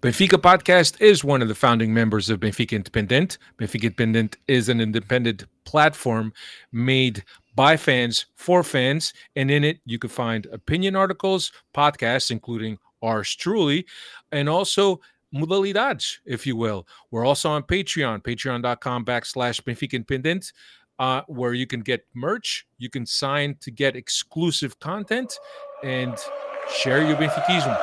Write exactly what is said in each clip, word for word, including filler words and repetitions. Benfica Podcast is one of the founding members of Benfica Independente. Benfica Independente is an independent platform made by fans for fans, and in it you can find opinion articles, podcasts, including ours truly, and also modalidades, if you will. We're also on Patreon, patreon.com backslash Benfica Independente, uh, where you can get merch, you can sign to get exclusive content, and share your Benfiquismo.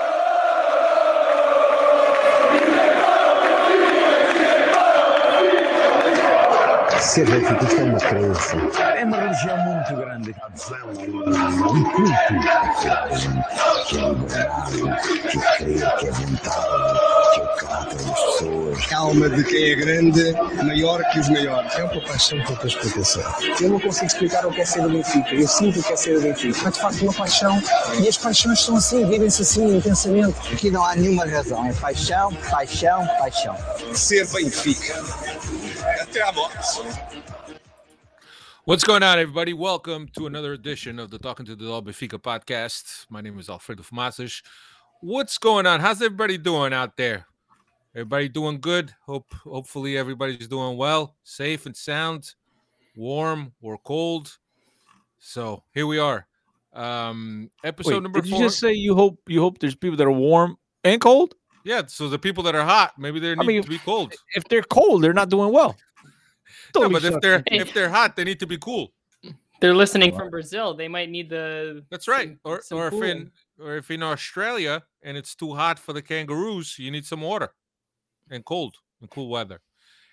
Ser benfiquista é uma crença, é uma religião muito grande, um culto que é admirável, que crê, que é mental, que acata as pessoas. Calma de quem é grande, maior que os maiores. É uma paixão que eu estou explicando. Eu não consigo explicar o que é ser benfiquista, eu sinto o que é ser benfiquista. É de facto uma paixão, e as paixões são assim, vivem-se assim intensamente. Aqui não há nenhuma razão, é paixão, paixão, paixão. Ser Benfica. What's going on, everybody? Welcome to another edition of the Talking to the Doll Benfica podcast. My name is Alfredo Fumasich. What's going on? How's everybody doing out there? Everybody doing good? Hope, hopefully everybody's doing well, safe and sound, warm or cold. So here we are. Um, episode Wait, number did four. Did you just say you hope you hope there's people that are warm and cold? Yeah. So the people that are hot, maybe they need I mean, to be cold. If they're cold, they're not doing well. No, but if they're if they're hot, they need to be cool. They're listening from Brazil. They might need the. That's right. Some, or some or cool. if in or if in Australia and it's too hot for the kangaroos, you need some water and cold and cool weather.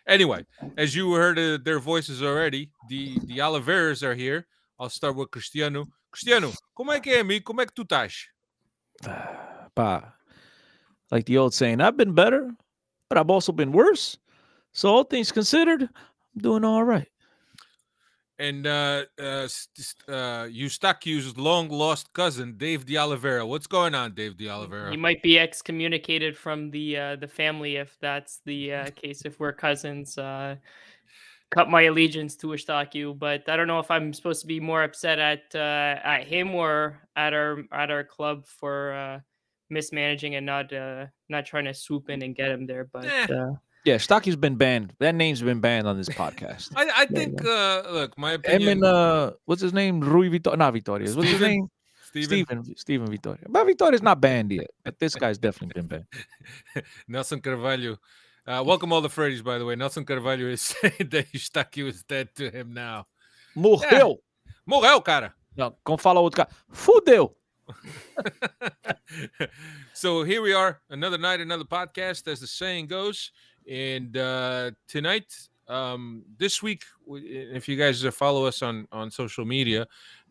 Anyway, as you heard uh, their voices already, the the Oliveiras are here. I'll start with Cristiano. Cristiano, como é que é, amigo? Como é que tu estás? Pa, like the old saying, I've been better, but I've also been worse. So all things considered, doing all right. And uh, uh, uh, Eustaquio's long lost cousin, Dave de Oliveira. What's going on, Dave de Oliveira? He might be excommunicated from the uh, the family if that's the uh, case. If we're cousins, uh, cut my allegiance to Eustaquio. But I don't know if I'm supposed to be more upset at uh, at him or at our at our club for uh, mismanaging and not uh, not trying to swoop in and get him there. But. Eh. Uh, Yeah, Stocky's been banned. That name's been banned on this podcast. I, I think, uh, look, my opinion. Him and, uh, what's his name? Rui Vitor. Not Vitória. What's his name? Steven. Steven Vitória. But Vitória's not banned yet. But this guy's definitely been banned. Nelson Carvalho. Uh, welcome all the Freddies, by the way. Nelson Carvalho is saying that Eustaquio is dead to him now. Morreu. Yeah. Morreu, cara. No, como fala outro cara. Fudeu. So here we are. Another night, another podcast, as the saying goes. And uh, tonight, um, this week, if you guys follow us on, on social media,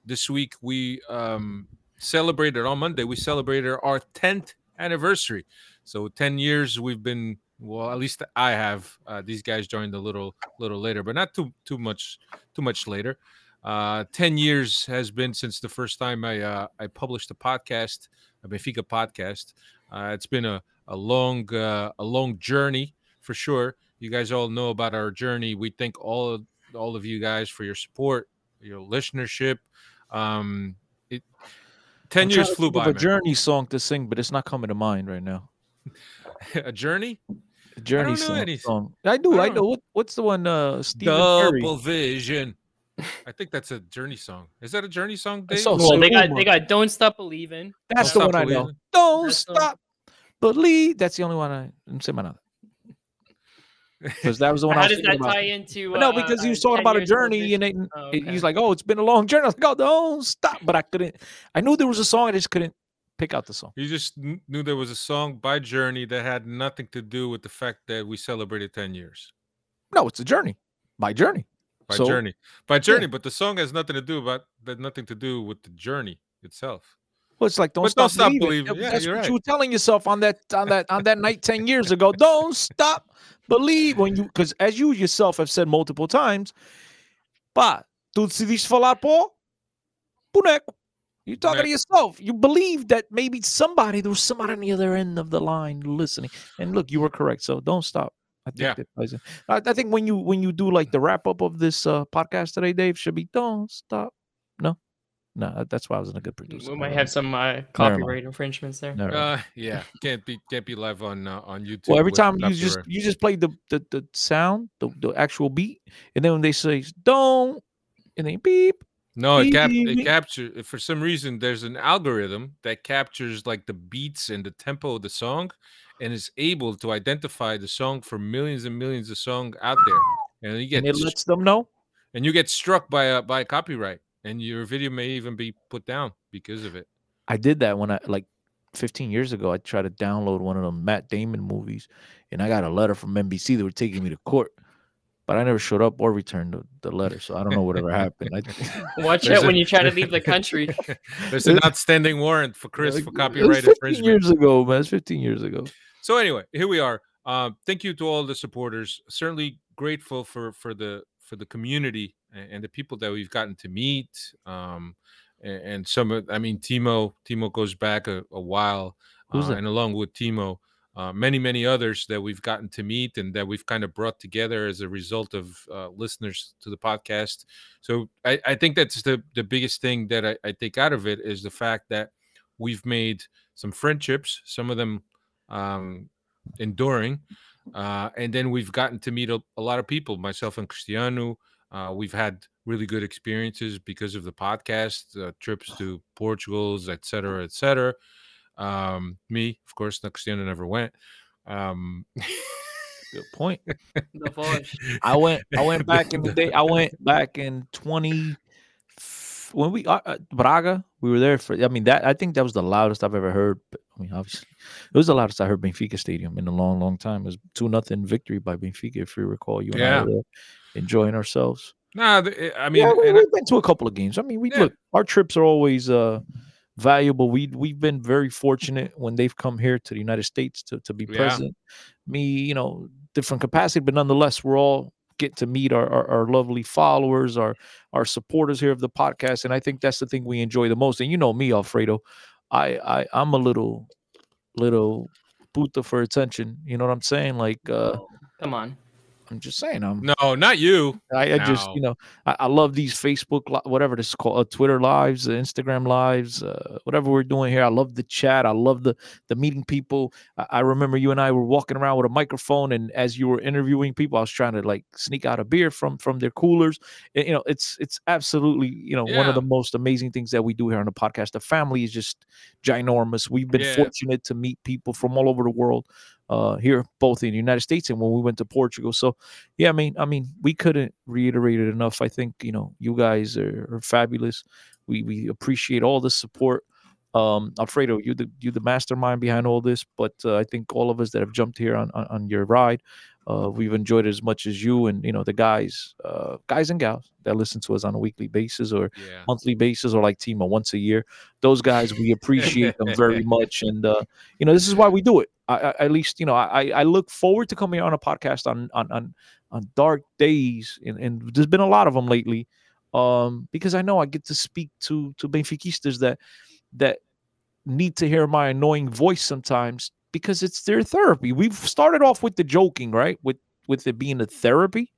this week we um, celebrated, on Monday, we celebrated our tenth anniversary. So ten years we've been, well, at least I have. Uh, these guys joined a little little later, but not too too much too much later. Uh, ten years has been since the first time I uh, I published a podcast, a Benfica podcast. Uh, it's been a, a long uh, a long journey. For sure, you guys all know about our journey. We thank all of, all of you guys for your support, your listenership. Um, it ten I'm years flew to by. A man. Journey song to sing, but it's not coming to mind right now. A journey, a journey I song, song. I do. I, I know. What, what's the one? Uh, Stephen Double Curry. Vision. I think that's a Journey song. Is that a Journey song? Dave? So, well, they got they got Don't Stop Believing. That's Don't the one believing. I know. Don't that's stop believe. That's the only one I. I'm saying another. Because that was the one. How I was does that about. tie into? Uh, no, because he was talking about a journey, and it, oh, okay. he's like, "Oh, it's been a long journey." I was like, "Oh, don't stop!" But I couldn't. I knew there was a song. I just couldn't pick out the song. You just knew there was a song by Journey that had nothing to do with the fact that we celebrated ten years. No, it's a journey by Journey. By so, Journey, by Journey. Yeah. But the song has nothing to do about that. Nothing to do with the journey itself. Well, it's like don't but stop, don't stop believing. Yeah, that's what right. you were telling yourself on that on that on that night ten years ago. Don't stop. Believe when you, because as you yourself have said multiple times, pá, tu decidiste falar pô, boneco. You're talking boneco. to yourself. You believe that maybe somebody, there was somebody on the other end of the line listening. And look, you were correct. So don't stop. I think, yeah. that, I, I think when you when you do like the wrap up of this uh, podcast today, Dave, should be don't stop. No. No, that's why I wasn't a good producer. We might have some uh, copyright infringements there. Uh, yeah, can't be can't be live on uh, on YouTube. Well, every time you just you just played the, the, the sound, the, the actual beat, and then when they say don't, and they beep. No, it cap it captures for some reason. There's an algorithm that captures like the beats and the tempo of the song, and is able to identify the song for millions and millions of songs out there. And you get and it lets them know. And you get struck by a by a copyright, and your video may even be put down because of it. I did that when I like fifteen years ago. I tried to download one of them Matt Damon movies, and I got a letter from N B C that were taking me to court. But I never showed up or returned the, the letter, so I don't know whatever happened. I, Watch out when you try to leave the country. There's an outstanding warrant for Chris for copyright infringement. Years ago, man, it's fifteen years ago. So anyway, here we are. Uh, thank you to all the supporters. Certainly grateful for for the for the community and the people that we've gotten to meet. Um, and, and some, I mean, Timo. Timo goes back a, a while, uh, and along with Timo. Uh, many, many others that we've gotten to meet and that we've kind of brought together as a result of uh, listeners to the podcast. So I, I think that's the, the biggest thing that I, I take out of it is the fact that we've made some friendships, some of them um, enduring. Uh, and then we've gotten to meet a, a lot of people, myself and Cristiano. Uh, we've had really good experiences because of the podcast, uh, trips to Portugal, et cetera, et cetera. Um, me, of course, Cristiano never went. Um, good point. I went, I went back in the day. I went back in twenty when we uh, Braga. We were there for. I mean, that I think that was the loudest I've ever heard. I mean, obviously, it was the loudest I heard Benfica Stadium in a long, long time. It was two nothing victory by Benfica, if you recall. You and yeah. I were there enjoying ourselves. Nah, I mean, yeah, we, we've been to a couple of games. I mean, we yeah. look. Our trips are always. Uh, valuable. We we've been very fortunate when they've come here to the United States to, to be yeah. present. Me, you know, different capacity, but nonetheless, we're all get to meet our, our our lovely followers, our our supporters here of the podcast, and I think that's the thing we enjoy the most. And you know me, Alfredo, I I I'm a little little puta for attention. You know what I'm saying? Like, uh, come on. I'm just saying. I'm no, not you. I, I no. just, you know, I, I love these Facebook, li- whatever this is called, uh, Twitter lives, uh, Instagram lives, uh, whatever we're doing here. I love the chat. I love the the meeting people. I, I remember you and I were walking around with a microphone, and as you were interviewing people, I was trying to like sneak out a beer from from their coolers. And, you know, it's it's absolutely, you know, yeah. one of the most amazing things that we do here on the podcast. The family is just ginormous. We've been yeah. fortunate to meet people from all over the world. Uh, here, both in the United States and when we went to Portugal. So, yeah, I mean, I mean, we couldn't reiterate it enough. I think, you know, you guys are, are fabulous. We we appreciate all the support. Um, Alfredo, you're the, you're the mastermind behind all this, but uh, I think all of us that have jumped here on, on, on your ride, uh, we've enjoyed it as much as you and, you know, the guys, uh, guys and gals that listen to us on a weekly basis or yeah. monthly basis or like Timo once a year. Those guys, we appreciate them very much. And, uh, you know, this is why we do it. I, I, at least, you know, I, I look forward to coming on a podcast on on on, on dark days, and, and there's been a lot of them lately, um, because I know I get to speak to to Benfiquistas that that need to hear my annoying voice sometimes because it's their therapy. We've started off with the joking, right? With with it being a therapy,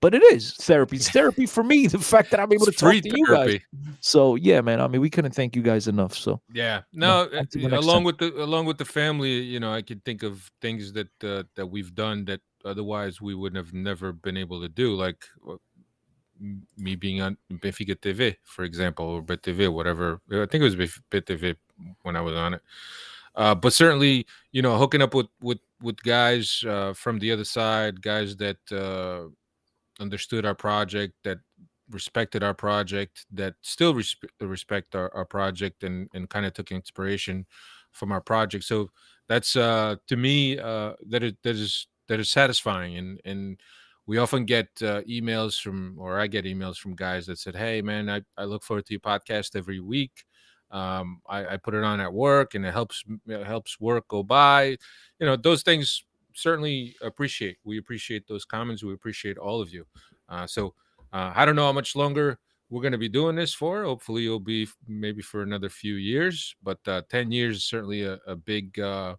but it is therapy. It's therapy for me. The fact that I'm able it's to talk to you guys. So yeah, man. I mean, we couldn't thank you guys enough. So yeah, no. You know, along time. with the along with the family, you know, I could think of things that uh, that we've done that otherwise we would have never been able to do, like me being on Benfica T V, for example, or B T V, whatever. I think it was B T V when I was on it. Uh, but certainly, you know, hooking up with with with guys uh, from the other side, guys that. Uh, understood our project, that respected our project, that still res- respect our, our project and, and kind of took inspiration from our project. So that's, uh, to me, uh, that is, that is, that is satisfying. And, and we often get uh, emails from, or I get emails from guys that said, hey man, I, I look forward to your podcast every week. Um, I, I put it on at work and it helps, it helps work go by, you know, those things. Certainly appreciate we appreciate those comments. We appreciate all of you. Uh, so uh, I don't know how much longer we're going to be doing this for. Hopefully it'll be f- maybe for another few years, but uh, ten years is certainly a, a big uh,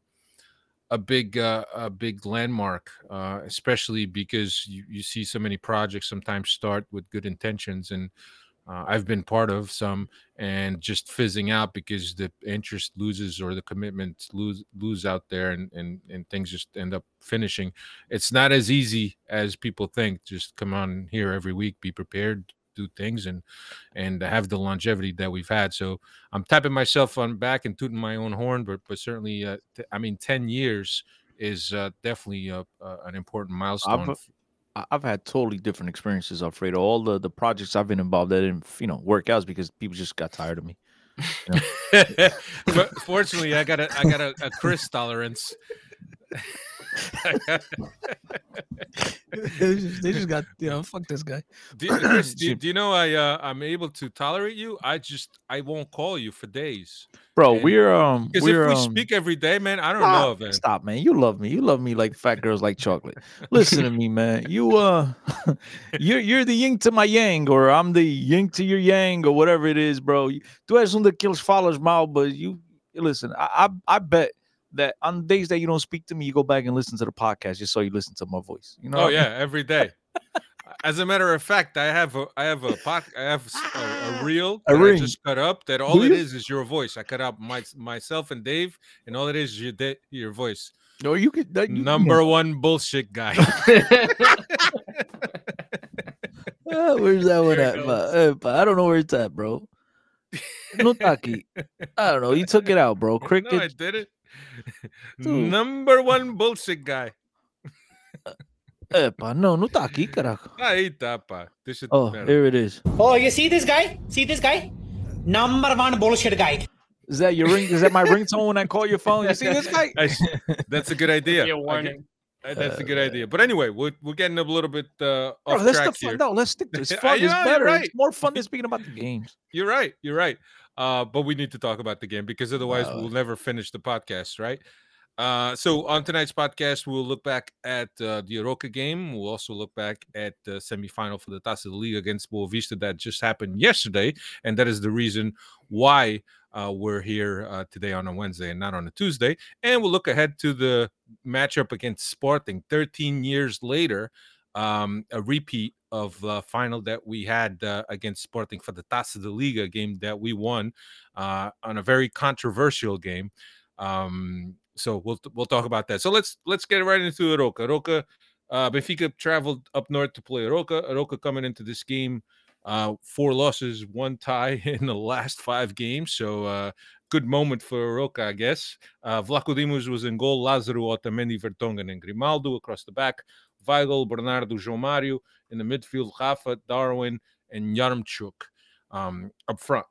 a big uh, a big landmark, uh, especially because you, you see so many projects sometimes start with good intentions and Uh, I've been part of some, and just fizzing out because the interest loses or the commitment lose lose out there, and and and things just end up finishing. It's not as easy as people think. Just come on here every week, be prepared, do things, and and have the longevity that we've had. So I'm tapping myself on back and tooting my own horn, but but certainly, uh, th- I mean, ten years is uh, definitely a, a, an important milestone. I've, I've had totally different experiences, Alfredo. All the, the projects I've been involved in didn't, you know, work out because people just got tired of me. You know? But fortunately, I got a I got a, a Chris tolerance. they, just, they just got, you know, fuck this guy. Do, Chris, do, do you know I uh, I'm able to tolerate you? I just I won't call you for days, bro. And we're um because if we um, speak every day, man, I don't stop, know. Man. Stop, man. You love me. You love me like fat girls like chocolate. Listen to me, man. You uh, you're you're the yin to my yang, or I'm the yin to your yang, or whatever it is, bro. Tu és um daqueles falas mal, but you listen. I I, I bet. That on days that you don't speak to me, you go back and listen to the podcast just so you listen to my voice. You know? Oh yeah, I mean? Every day. As a matter of fact, I have a I have a pod, I have a, a reel a that ring. I just cut up. That all Do it you? is is your voice. I cut up my, myself and Dave, and all it is is your de- your voice. No, you could that, you, number you know. one bullshit guy. Oh, where's that one at? Hey, I don't know where it's at, bro. No taki. I don't know. You took it out, bro. Cricket. No, I did it. Dude. Number one bullshit guy. Epa, no, no tá aqui, caraca. Aí tá, pá. Deixa oh, here it is. Oh, you see this guy? See this guy? Number one bullshit guy. Is that your ring? Is that my ringtone when I call your phone? You see this guy? I, that's a good idea. Be a warning. I, that's uh, a good idea. But anyway, we're we're getting a little bit uh, off bro, that's track the fun. here. No, let's stick to it. Fun is know, better. Right. It's more fun than speaking about the games. You're right. You're right. Uh, but we need to talk about the game because otherwise wow. we'll never finish the podcast, right? Uh, so on tonight's podcast, we'll look back at uh, the Aroca game. We'll also look back at the semifinal for the Taça da Liga against Boavista that just happened yesterday. And that is the reason why uh, we're here uh, today on a Wednesday and not on a Tuesday. And we'll look ahead to the matchup against Sporting thirteen years later, um, a repeat of the uh, final that we had uh, against Sporting for the Taça da Liga game that we won uh, on a very controversial game. Um, so we'll we'll talk about that. So let's let's get right into Aroca. Aroca, uh, Benfica traveled up north to play Aroca. Aroca coming into this game, uh, four losses, one tie in the last five games. So uh, good moment for Aroca, I guess. Uh, Vlachodimos was in goal. Lazaru, Otamendi, Vertonghen, and Grimaldo across the back. Weigl, Bernardo, João Mário in the midfield, Rafa, Darwin, and Yaremchuk um, up front.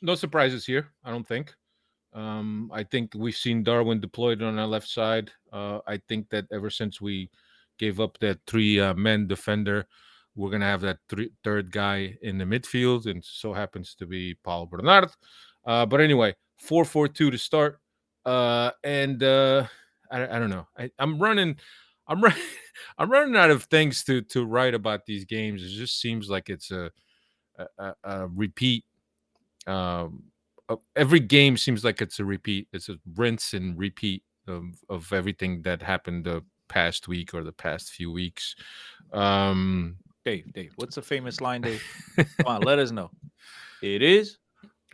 No surprises here, I don't think. Um, I think we've seen Darwin deployed on our left side. Uh, I think that ever since we gave up that three-man uh, defender, we're going to have that three, third guy in the midfield, and so happens to be Paul Bernardo. Uh, but anyway, four four two to start. Uh, and uh, I, I don't know. I, I'm running... I'm running, I'm running out of things to, to write about these games. It just seems like it's a, a, a repeat. Um, every game seems like it's a repeat. It's a rinse and repeat of, of everything that happened the past week or the past few weeks. Um, Dave, Dave, what's the famous line, Dave? Come on, let us know. It is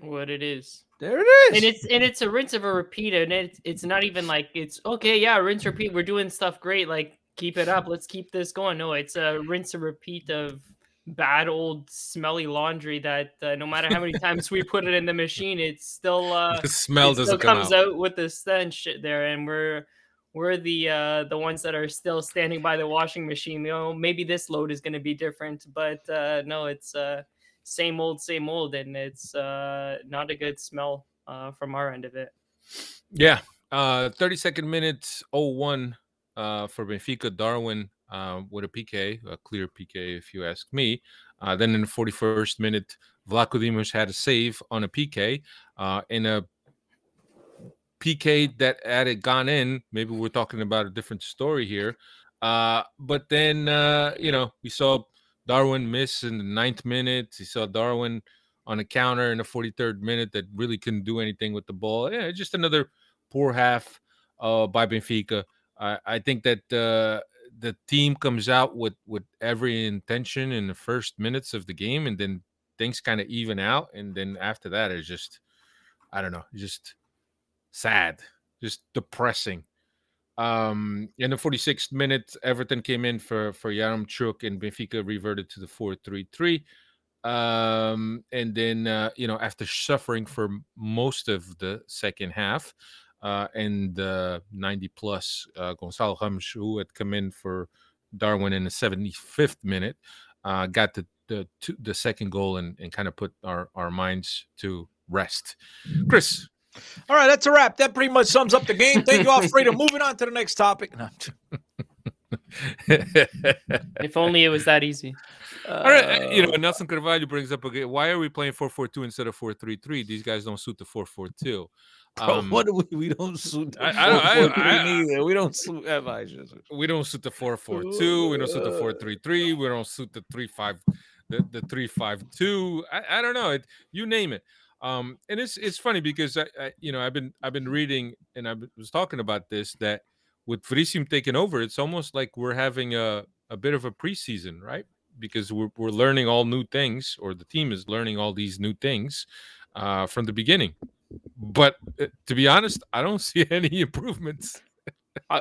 what it is. There it is. And it's and it's a rinse of a repeat. And it's, it's not even like it's, okay, yeah, rinse, repeat. We're doing stuff great. Like, keep it up. Let's keep this going. No, it's a rinse and repeat of bad old smelly laundry that uh, no matter how many times we put it in the machine, it's still, uh, the smell it still comes out. out with the stench there. And we're we're the uh, the ones that are still standing by the washing machine. You know, maybe this load is going to be different. But uh, no, it's... Uh, Same old, same old, and it's uh, not a good smell uh, from our end of it. Yeah, uh, thirty-second minute, oh one uh, for Benfica. Darwin uh, with a P K, a clear P K if you ask me. Uh, then in the forty-first minute, Vlachodimos had a save on a P K. Uh, in a P K that had it gone in, maybe we're talking about a different story here. Uh, but then, uh, you know, we saw... Darwin missed in the ninth minute. He saw Darwin on a counter in the forty-third minute that really couldn't do anything with the ball. Yeah, just another poor half uh, by Benfica. I, I think that uh, the team comes out with, with every intention in the first minutes of the game, and then things kind of even out. And then after that, it's just, I don't know, just sad, just depressing. Um, in the forty-sixth minute, Everton came in for, for Yaremchuk, and Benfica reverted to the four three three. Um, and then, uh, you know, after suffering for most of the second half, Uh, and uh, ninety plus uh, Gonçalves, who had come in for Darwin in the seventy-fifth minute, uh, got the the, two, the second goal and, and kind of put our, our minds to rest. Chris. All right, that's a wrap. That pretty much sums up the game. Thank you, Alfredo. Moving on to the next topic. No. If only it was that easy. Uh, All right, you know, Nelson Carvalho brings up a game. Why are we playing four four two instead of four three three? These guys don't suit the four four two. Um, Bro, what do we we don't suit? I, I, don't, I, I either. We don't suit. We don't suit the four four two. We don't suit the four three three. We don't suit the three five. The the three five two. I, I don't know. It, you name it. Um, and it's it's funny because I, I you know I've been I've been reading and I was talking about this that. With Veríssimo taking over, it's almost like we're having a, a bit of a preseason, right? Because we're we're learning all new things, or the team is learning all these new things uh, from the beginning. But uh, to be honest, I don't see any improvements. uh,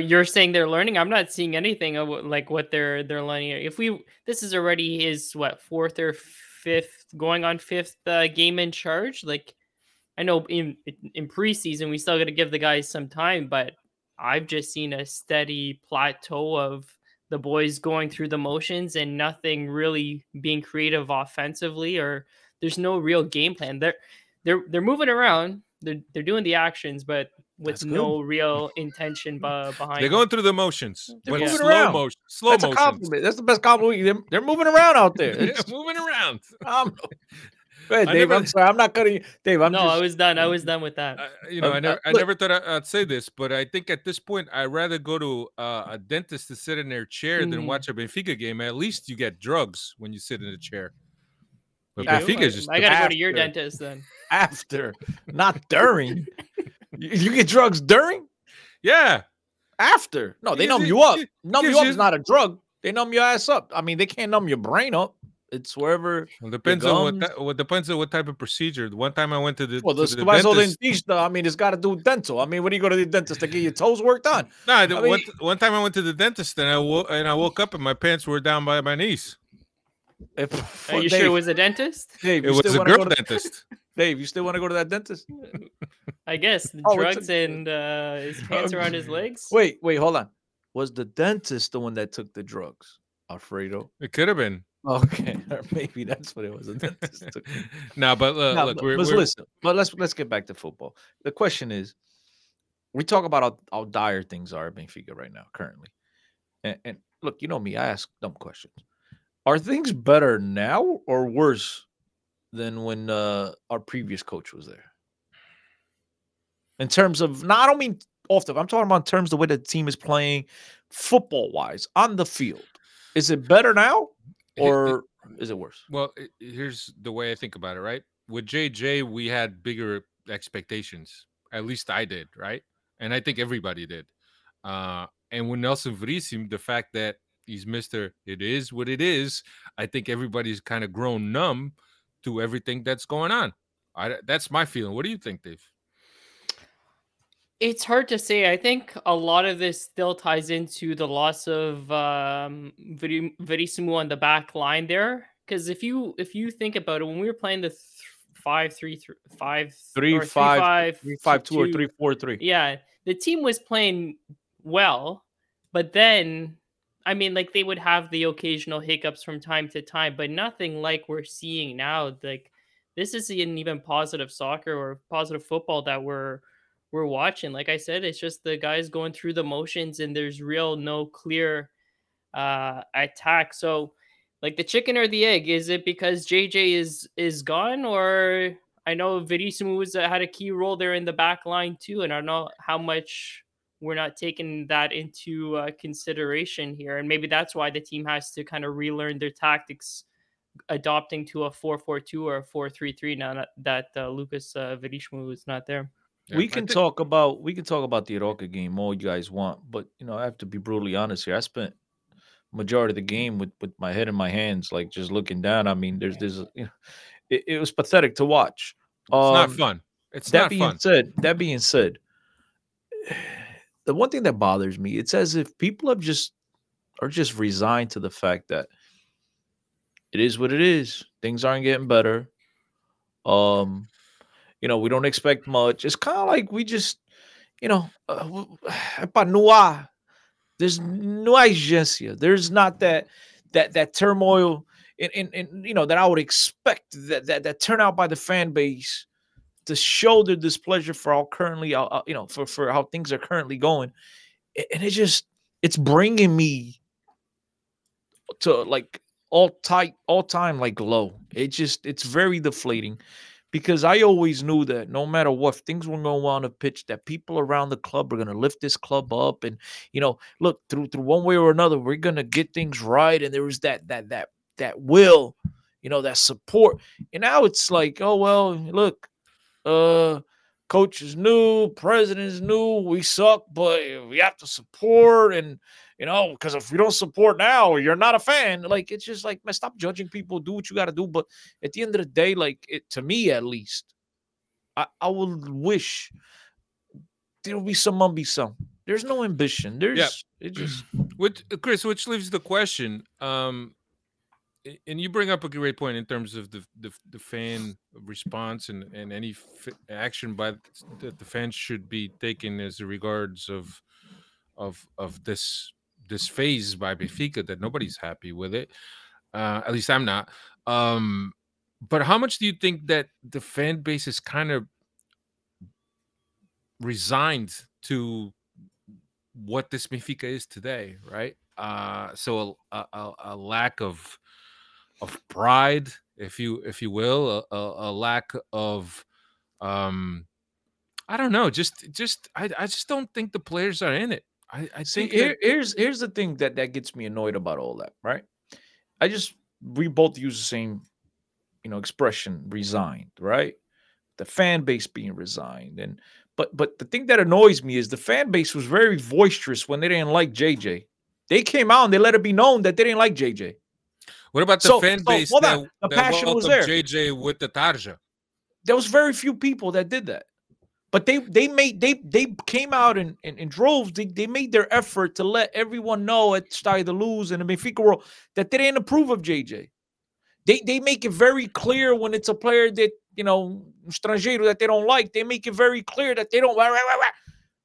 you're saying they're learning? I'm not seeing anything of like what they're they're learning. If we this is already his what fourth or fifth, going on fifth uh, game in charge. Like I know in in preseason we still got to give the guys some time, but. I've just seen a steady plateau of the boys going through the motions and nothing really being creative offensively, or there's no real game plan. They're they're they're moving around, they're they're doing the actions, but with That's no good. Real intention b- behind. They're going through the motions. They're moving slow around. Motion, slow That's motions. A compliment. That's the best compliment. They're, they're moving around out there. They're moving around. Um, Hey, Dave, never, I'm sorry. I'm not cutting you. Dave, I'm No, just, I was done. I was done with that. Uh, you know, I never, I never thought I'd say this, but I think at this point, I'd rather go to uh, a dentist to sit in their chair mm. than watch a Benfica game. At least you get drugs when you sit in a chair. But yeah, Benfica's just. I got to go to your dentist then. After, not during. you, you get drugs during? Yeah. After. No, they you, numb you, you up. You, numb you, you up is not a drug. They numb your ass up. I mean, they can't numb your brain up. It's wherever well, depends on what, ta- what depends on what type of procedure. One time I went to the well, to the dentist. Teach, I mean, it's got to do with dental. I mean, what do you go to the dentist to get your toes worked on? Nah, the, I mean, one, one time I went to the dentist and I wo- and I woke up and my pants were down by my knees. If, Are you Dave, sure it was a dentist? Dave, it was a girl to, dentist. Dave, you still want to go to that dentist? I guess the oh, drugs a, and uh, his pants around his legs. Wait, wait, hold on. Was the dentist the one that took the drugs, Alfredo? It could have been. Okay, or maybe that's what it was. no, but uh, no, look, we're, let's we're... listen. But let's let's get back to football. The question is, we talk about how, how dire things are at Benfica right now, currently. And, and look, you know me, I ask dumb questions. Are things better now or worse than when uh, our previous coach was there? In terms of, no, I don't mean off the. I'm talking about in terms of the way the team is playing, football wise, on the field. Is it better now? Or is it worse? Well, it, here's the way I think about it, right? With J J, we had bigger expectations. At least I did, right? And I think everybody did. Uh, and with Nelson Veríssimo, the fact that he's Mister It Is What It Is, I think everybody's kind of grown numb to everything that's going on. I, that's my feeling. What do you think, Dave? It's hard to say. I think a lot of this still ties into the loss of um, Veríssimo on the back line there. Because if you if you think about it, when we were playing the th- five three th- five three five, five, three, five two, two or three four three, yeah, the team was playing well, but then I mean, like they would have the occasional hiccups from time to time, but nothing like we're seeing now. Like this isn't even positive soccer or positive football that we're. We're watching. Like I said, it's just the guys going through the motions and there's real no clear uh, attack. So like the chicken or the egg, is it because J J is is gone? Or I know Veríssimo was, uh, had a key role there in the back line too. And I don't know how much we're not taking that into uh, consideration here. And maybe that's why the team has to kind of relearn their tactics, adopting to a four four two or a four three three now that uh, Lucas uh, Veríssimo is not there. Yeah, we can think... talk about we can talk about the Aroca game all you guys want, but you know, I have to be brutally honest here. I spent majority of the game with, with my head in my hands, like just looking down. I mean, there's there's you know, it, it was pathetic to watch. It's um, not fun. It's that not being fun. Said, that being said, the one thing that bothers me, it's as if people have just are just resigned to the fact that it is what it is. Things aren't getting better. Um, you know, we don't expect much. It's kind of like we just, you know, uh, there's no urgency. There's not that that that turmoil in, in, in you know that I would expect that that that turnout by the fan base to show their displeasure for how currently, uh, you know, for, for how things are currently going. And it just, it's bringing me to like all tight, all time, like low. It just, it's very deflating because I always knew that no matter what, things were going on the pitch, that people around the club are going to lift this club up. And, you know, look through, through one way or another, we're going to get things right. And there was that, that, that, that will, you know, that support. And now it's like, oh, well, look, Uh, coach is new, president is new. We suck, but we have to support, and you know, because if we don't support now, you're not a fan. Like it's just like, man, stop judging people. Do what you got to do. But at the end of the day, like it, to me at least, I I would wish there will be some mumby some. There's no ambition. There's yeah. it just which Chris, which leaves the question. Um, and you bring up a great point in terms of the the, the fan response and, and any f- action by the, the fans should be taken as regards of of of this this phase by Benfica that nobody's happy with it. Uh, at least I'm not. Um, but how much do you think that the fan base is kind of resigned to what this Benfica is today, right? Uh, so a, a, a lack of of pride, if you if you will, a, a, a lack of, um, I don't know, just just I, I just don't think the players are in it. I, I See, think here, that- here's here's the thing that, that gets me annoyed about all that, right? I just we both use the same, you know, expression, resigned, right? The fan base being resigned, and but but the thing that annoys me is the fan base was very boisterous when they didn't like J J. They came out and they let it be known that they didn't like J J. What about the so, fan base so, that, the that passion was there? J J with the Tarja. There was very few people that did that, but they they made they they came out and and, and drove. They, they made their effort to let everyone know at Stadio da Luz and the Benfica World that they didn't approve of J J. They they make it very clear when it's a player that you know estrangeiro that they don't like. They make it very clear that they don't. Rah, rah, rah, rah.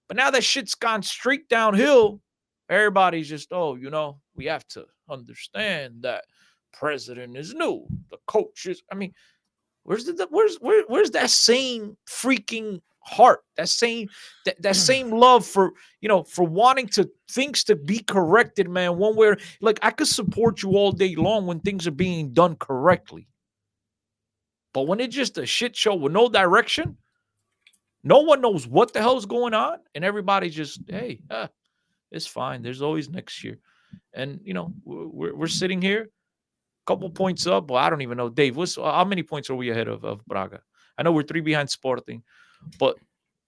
But now that shit's gone straight downhill. Everybody's just, oh, you know, we have to understand that president is new. The coach is, I mean, where's the, where's, where, where's that same freaking heart? That same, that, that same love for, you know, for wanting to things to be corrected, man. One way, like I could support you all day long when things are being done correctly. But when it's just a shit show with no direction, no one knows what the hell's going on. And everybody's just, hey, uh, it's fine. There's always next year. And, you know, we're we're sitting here a couple points up. Well, I don't even know. Dave, what's, how many points are we ahead of, of Braga? I know we're three behind Sporting. But,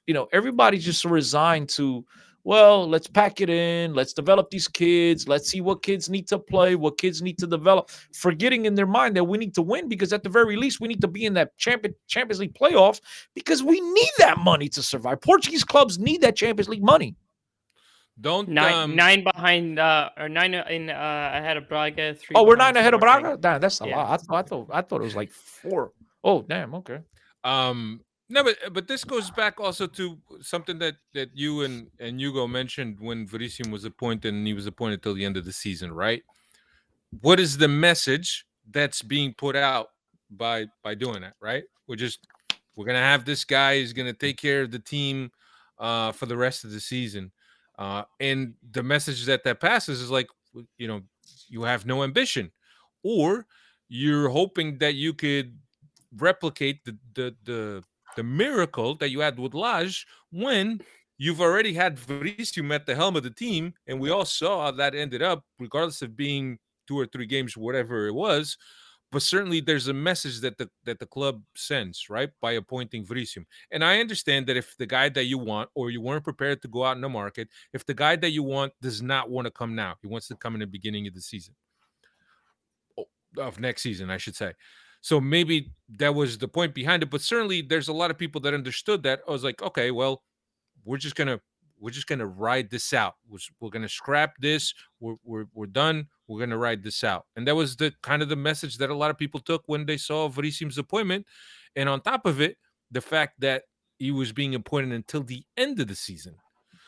you know, everybody's just resigned to, well, let's pack it in. Let's develop these kids. Let's see what kids need to play, what kids need to develop. Forgetting in their mind that we need to win because at the very least, we need to be in that champion, Champions League playoffs because we need that money to survive. Portuguese clubs need that Champions League money. Don't nine, um, nine behind uh, or nine in uh, ahead of Braga. Three oh, we're nine ahead of Braga. Nah, that's a yeah. lot. I thought, I thought I thought it was like four. Oh, damn. Okay. Um, no, but but this goes back also to something that, that you and, and Hugo mentioned when Veríssimo was appointed, and he was appointed till the end of the season, right? What is the message that's being put out by by doing that? Right? We're just we're gonna have this guy. He's gonna take care of the team uh, for the rest of the season. Uh, and the message that that passes is like, you know, you have no ambition, or you're hoping that you could replicate the the the, the miracle that you had with Lage when you've already had Veríssimo at the helm of the team, and we all saw how that ended up, regardless of being two or three games, whatever it was. But certainly there's a message that the that the club sends, right, by appointing Veríssimo. And I understand that if the guy that you want, or you weren't prepared to go out in the market, if the guy that you want does not want to come now, he wants to come in the beginning of the season, of next season, I should say. So maybe that was the point behind it. But certainly there's a lot of people that understood that. I was like, okay, well, we're just gonna we're just gonna ride this out. We're, we're gonna scrap this. We're we're we're done. We're going to ride this out. And that was the kind of the message that a lot of people took when they saw Veríssimo's appointment. And on top of it, the fact that he was being appointed until the end of the season.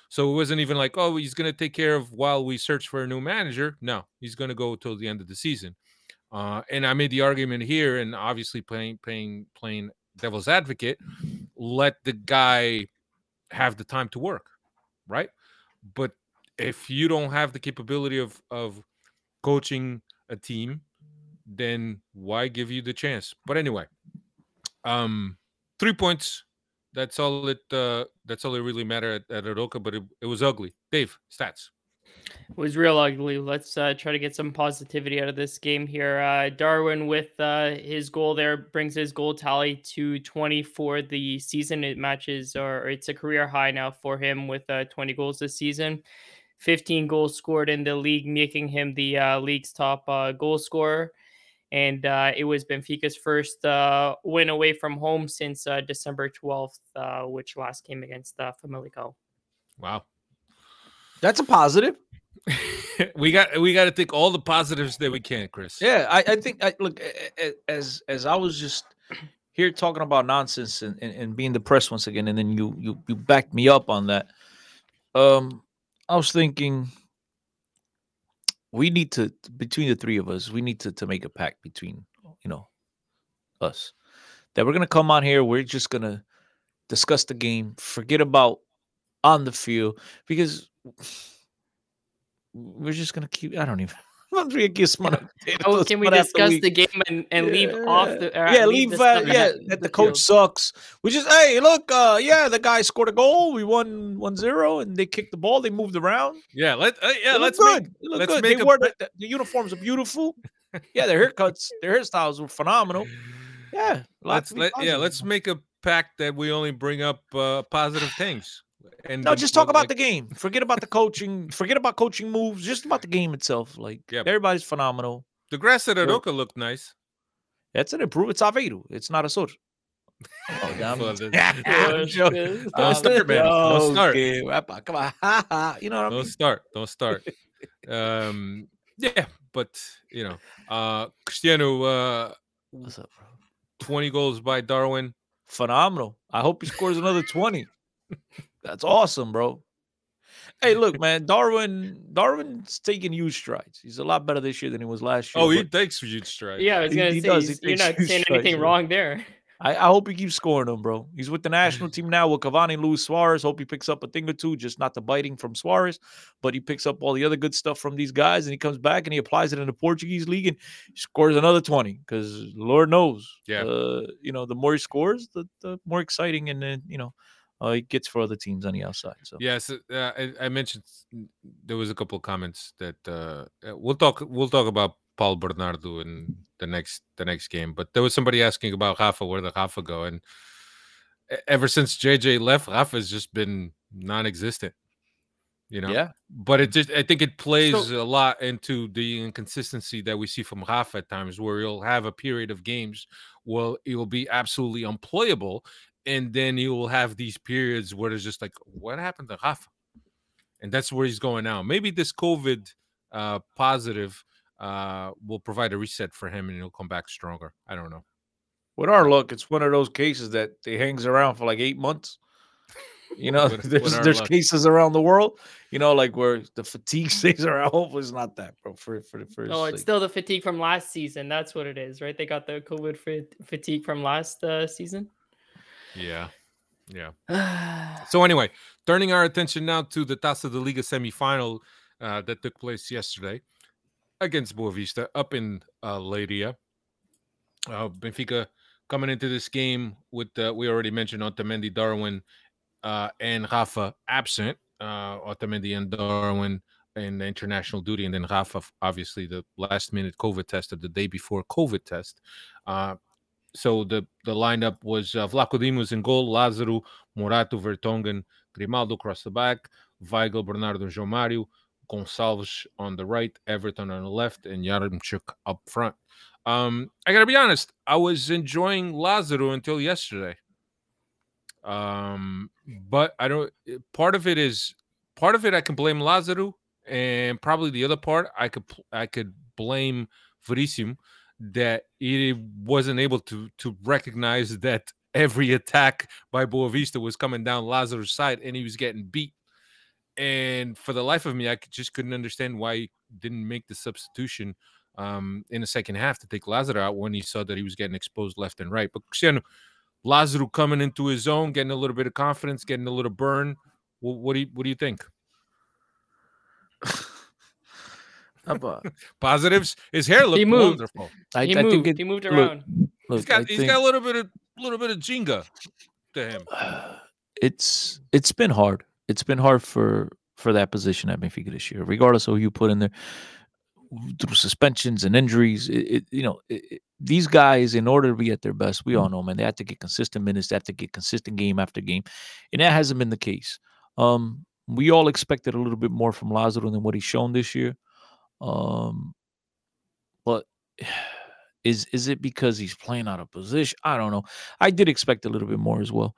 So it wasn't even like, oh, he's going to take care of while we search for a new manager. No, he's going to go till the end of the season. Uh, and I made the argument here, and obviously playing, playing, playing devil's advocate, let the guy have the time to work, right? But if you don't have the capability of, of, coaching a team, then why give you the chance? But anyway, um three points, that's all it uh that's all it really mattered at, at Aroca. But it, it was ugly. Dave, stats. It was real ugly. Let's uh try to get some positivity out of this game here. uh Darwin with uh his goal there brings his goal tally to twenty for the season. It matches, or it's a career high now for him with uh twenty goals this season. fifteen goals scored in the league, making him the uh, league's top uh, goal scorer. And uh, it was Benfica's first uh, win away from home since uh, December twelfth, uh, which last came against uh, Famalicão. Wow. That's a positive. we got we got to take all the positives that we can, Chris. Yeah, I, I think, I, look, as as I was just here talking about nonsense and, and, and being depressed once again, and then you, you, you backed me up on that. Um. I was thinking we need to, between the three of us, we need to, to make a pact between, you know, us, that we're going to come on here. We're just going to discuss the game, forget about on the field, because we're just going to keep, I don't even, I'm going to get smart. Oh, can we discuss the game and, and yeah. leave off the, uh, yeah, leave, leave uh, yeah, that the, the coach field. Sucks. We just, hey, look, uh, yeah, the guy scored a goal. We won one zero, and they kicked the ball. They moved around. Yeah, let, uh, yeah, let's good. Make, let's good. Make they a... wore the, the, the uniforms are beautiful. Yeah, their haircuts, their hairstyles were phenomenal. Yeah, let's let, yeah, let's make a pact that we only bring up uh, positive things. And no, the, just talk the, about like, the game. Forget about the coaching. Forget about coaching moves. Just about the game itself. Like, yeah, everybody's phenomenal. The grass at Aroca looked nice. That's an improvement. It's Aveiro. It's not a sort. Oh, damn. Don't start, man. Don't start. Come on. You know what I mean? Don't start. Don't start. um, yeah, but, you know, uh, Cristiano, uh, what's up, bro? twenty goals by Darwin. Phenomenal. I hope he scores another twenty. That's awesome, bro. Hey, look, man, Darwin, Darwin's taking huge strides. He's a lot better this year than he was last year. Oh, he takes huge strides. Yeah, I was going to say, does, you're not saying anything strides, wrong there. I, I hope he keeps scoring them, bro. He's with the national team now with Cavani, Luis Suarez. Hope he picks up a thing or two, just not the biting from Suarez, but he picks up all the other good stuff from these guys, and he comes back and he applies it in the Portuguese league and scores another twenty, because Lord knows, yeah, uh, you know, the more he scores, the, the more exciting, and then, you know, Uh, he gets for other teams on the outside. So yes, uh, I, I mentioned there was a couple of comments that uh, we'll talk. We'll talk about Paul Bernardo in the next the next game. But there was somebody asking about Rafa. Where did Rafa go? And ever since J J left, Rafa's just been non-existent. You know. Yeah. But it just I think it plays so, a lot into the inconsistency that we see from Rafa at times, where he'll have a period of games where he'll be absolutely unplayable. And then you will have these periods where it's just like, what happened to Rafa? And that's where he's going now. Maybe this COVID uh, positive uh, will provide a reset for him, and he'll come back stronger. I don't know. With our luck, it's one of those cases that he hangs around for like eight months. You know, with, there's with there's luck. Cases around the world, you know, like where the fatigue stays around. Hopefully it's not that, bro. For for the first. Oh, it's like, still the fatigue from last season. That's what it is, right? They got the COVID f- fatigue from last uh, season. Yeah, yeah. So anyway, turning our attention now to the Taça da Liga semifinal uh, that took place yesterday against Boavista up in uh, Leiria. Uh, Benfica coming into this game with, uh, we already mentioned Otamendi, Darwin, uh, and Rafa absent. Uh, Otamendi and Darwin in international duty, and then Rafa, obviously, the last-minute COVID test of the day before COVID test. Uh, so the, the lineup was uh, Vlachodimos in goal, Lazaru, Morato, Vertonghen, Grimaldo across the back, Weigl, Bernardo, and João Mário, Gonçalves on the right, Everton on the left, and Yaremchuk up front. Um, I gotta be honest, I was enjoying Lazaru until yesterday. Um, but I don't. Part of it is part of it I can blame Lazaru, and probably the other part I could I could blame Veríssimo that he wasn't able to to recognize that every attack by Boavista was coming down Lazaru's side and he was getting beat. And for the life of me, I just couldn't understand why he didn't make the substitution um, in the second half to take Lazaru out when he saw that he was getting exposed left and right. But Cristiano, Lazaru coming into his own, getting a little bit of confidence, getting a little burn. What, what do you what do you think? Positives. His hair looked he moved. wonderful. I, he, I moved. Think it, he moved around. Look, look, he's got I he's think... got a little bit of little bit of Jenga to him. It's it's been hard. It's been hard for, for that position at Benfica this year, regardless of who you put in there. Through suspensions and injuries, it, it, you know, it, it, these guys, in order to be at their best, we all know, man, they have to get consistent minutes, they have to get consistent game after game, and that hasn't been the case. Um, we all expected a little bit more from Lazaru than what he's shown this year. Um, but is is it because he's playing out of position? I don't know. I did expect a little bit more as well.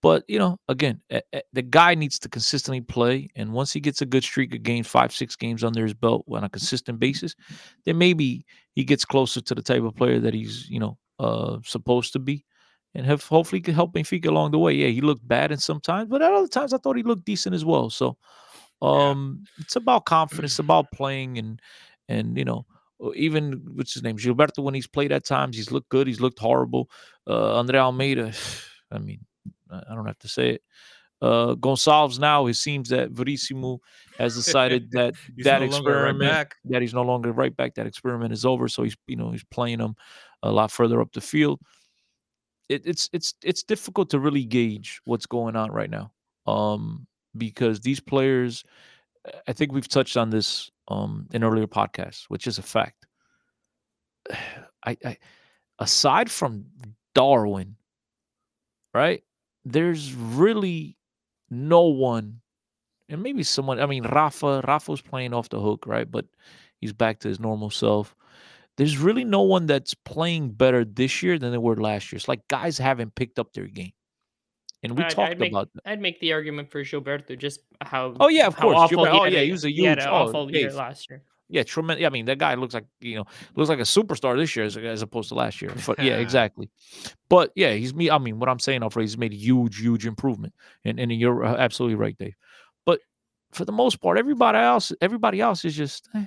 But, you know, again, a, a, the guy needs to consistently play. And once he gets a good streak of games, five, six games under his belt on a consistent basis, then maybe he gets closer to the type of player that he's, you know, uh, supposed to be. And have, hopefully can help Benfica along the way. Yeah, he looked bad in some times, but at other times I thought he looked decent as well. So um, yeah. It's about confidence, about playing and, and you know, even, what's his name, Gilberto, when he's played at times, he's looked good, he's looked horrible. Uh, André Almeida, I mean, I don't have to say it. Uh, Gonçalves now, it seems that Veríssimo has decided that that no experiment, right back. that he's no longer right back, that experiment is over. So he's, you know, he's playing him a lot further up the field. It, it's it's it's difficult to really gauge what's going on right now um, because these players, I think we've touched on this um, in earlier podcasts, which is a fact. I, I aside from Darwin, right? There's really no one, and maybe someone, I mean, Rafa, Rafa's playing off the hook, right? But he's back to his normal self. There's really no one that's playing better this year than they were last year. It's like guys haven't picked up their game. And we I'd, talked I'd make, about that. I'd make the argument for Gilberto, just how Oh, yeah, of course. Awful Gilberto, he oh, yeah, a, he was a huge, he had an awful oh, year last year. Yeah, tremendous. I mean, that guy looks like, you know, looks like a superstar this year as, as opposed to last year. But yeah, exactly. But yeah, he's me. I mean, what I'm saying, Alfredo, he's made huge, huge improvement. And and you're absolutely right, Dave. But for the most part, everybody else, everybody else is just, eh.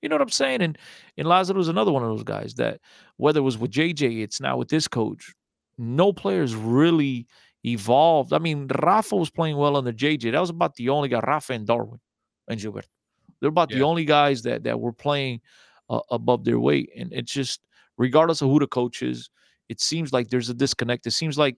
You know what I'm saying? And and Lazaru's another one of those guys that whether it was with J J, it's now with this coach. No players really evolved. I mean, Rafa was playing well under J J. That was about the only guy. Rafa and Darwin and Gilberto. They're about yeah. the only guys that, that were playing uh, above their weight. And it's just, regardless of who the coach is, it seems like there's a disconnect. It seems like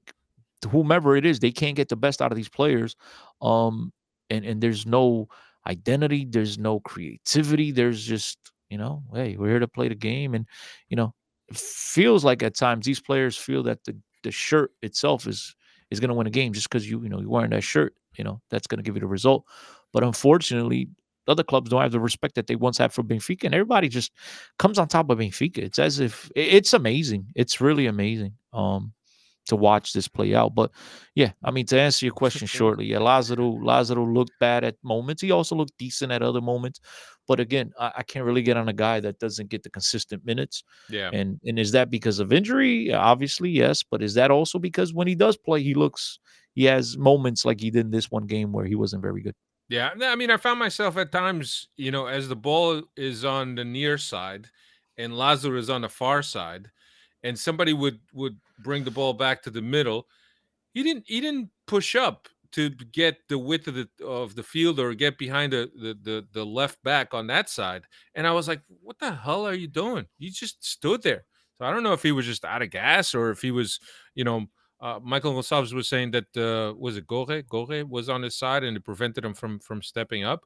whomever it is, they can't get the best out of these players. Um, and, and there's no identity. There's no creativity. There's just, you know, hey, we're here to play the game. And, you know, it feels like at times these players feel that the, the shirt itself is is going to win a game just because, you you know, you're wearing that shirt. You know, that's going to give you the result. But unfortunately, other clubs don't have the respect that they once had for Benfica, and everybody just comes on top of Benfica. It's as if it's amazing. It's really amazing um, to watch this play out. But yeah, I mean, to answer your question shortly, yeah, Lazaru, Lazaru looked bad at moments. He also looked decent at other moments. But again, I, I can't really get on a guy that doesn't get the consistent minutes. Yeah. And and is that because of injury? Obviously, yes. But is that also because when he does play, he looks, he has moments like he did in this one game where he wasn't very good. Yeah, I mean, I found myself at times, you know, as the ball is on the near side and Lazaru is on the far side, and somebody would, would bring the ball back to the middle, he didn't he didn't push up to get the width of the of the field or get behind the the the, the left back on that side. And I was like, what the hell are you doing? You just stood there. So I don't know if he was just out of gas or if he was, you know, Uh, Michael Gonçalves was saying that, uh, was it Gore? Gore was on his side and it prevented him from, from stepping up.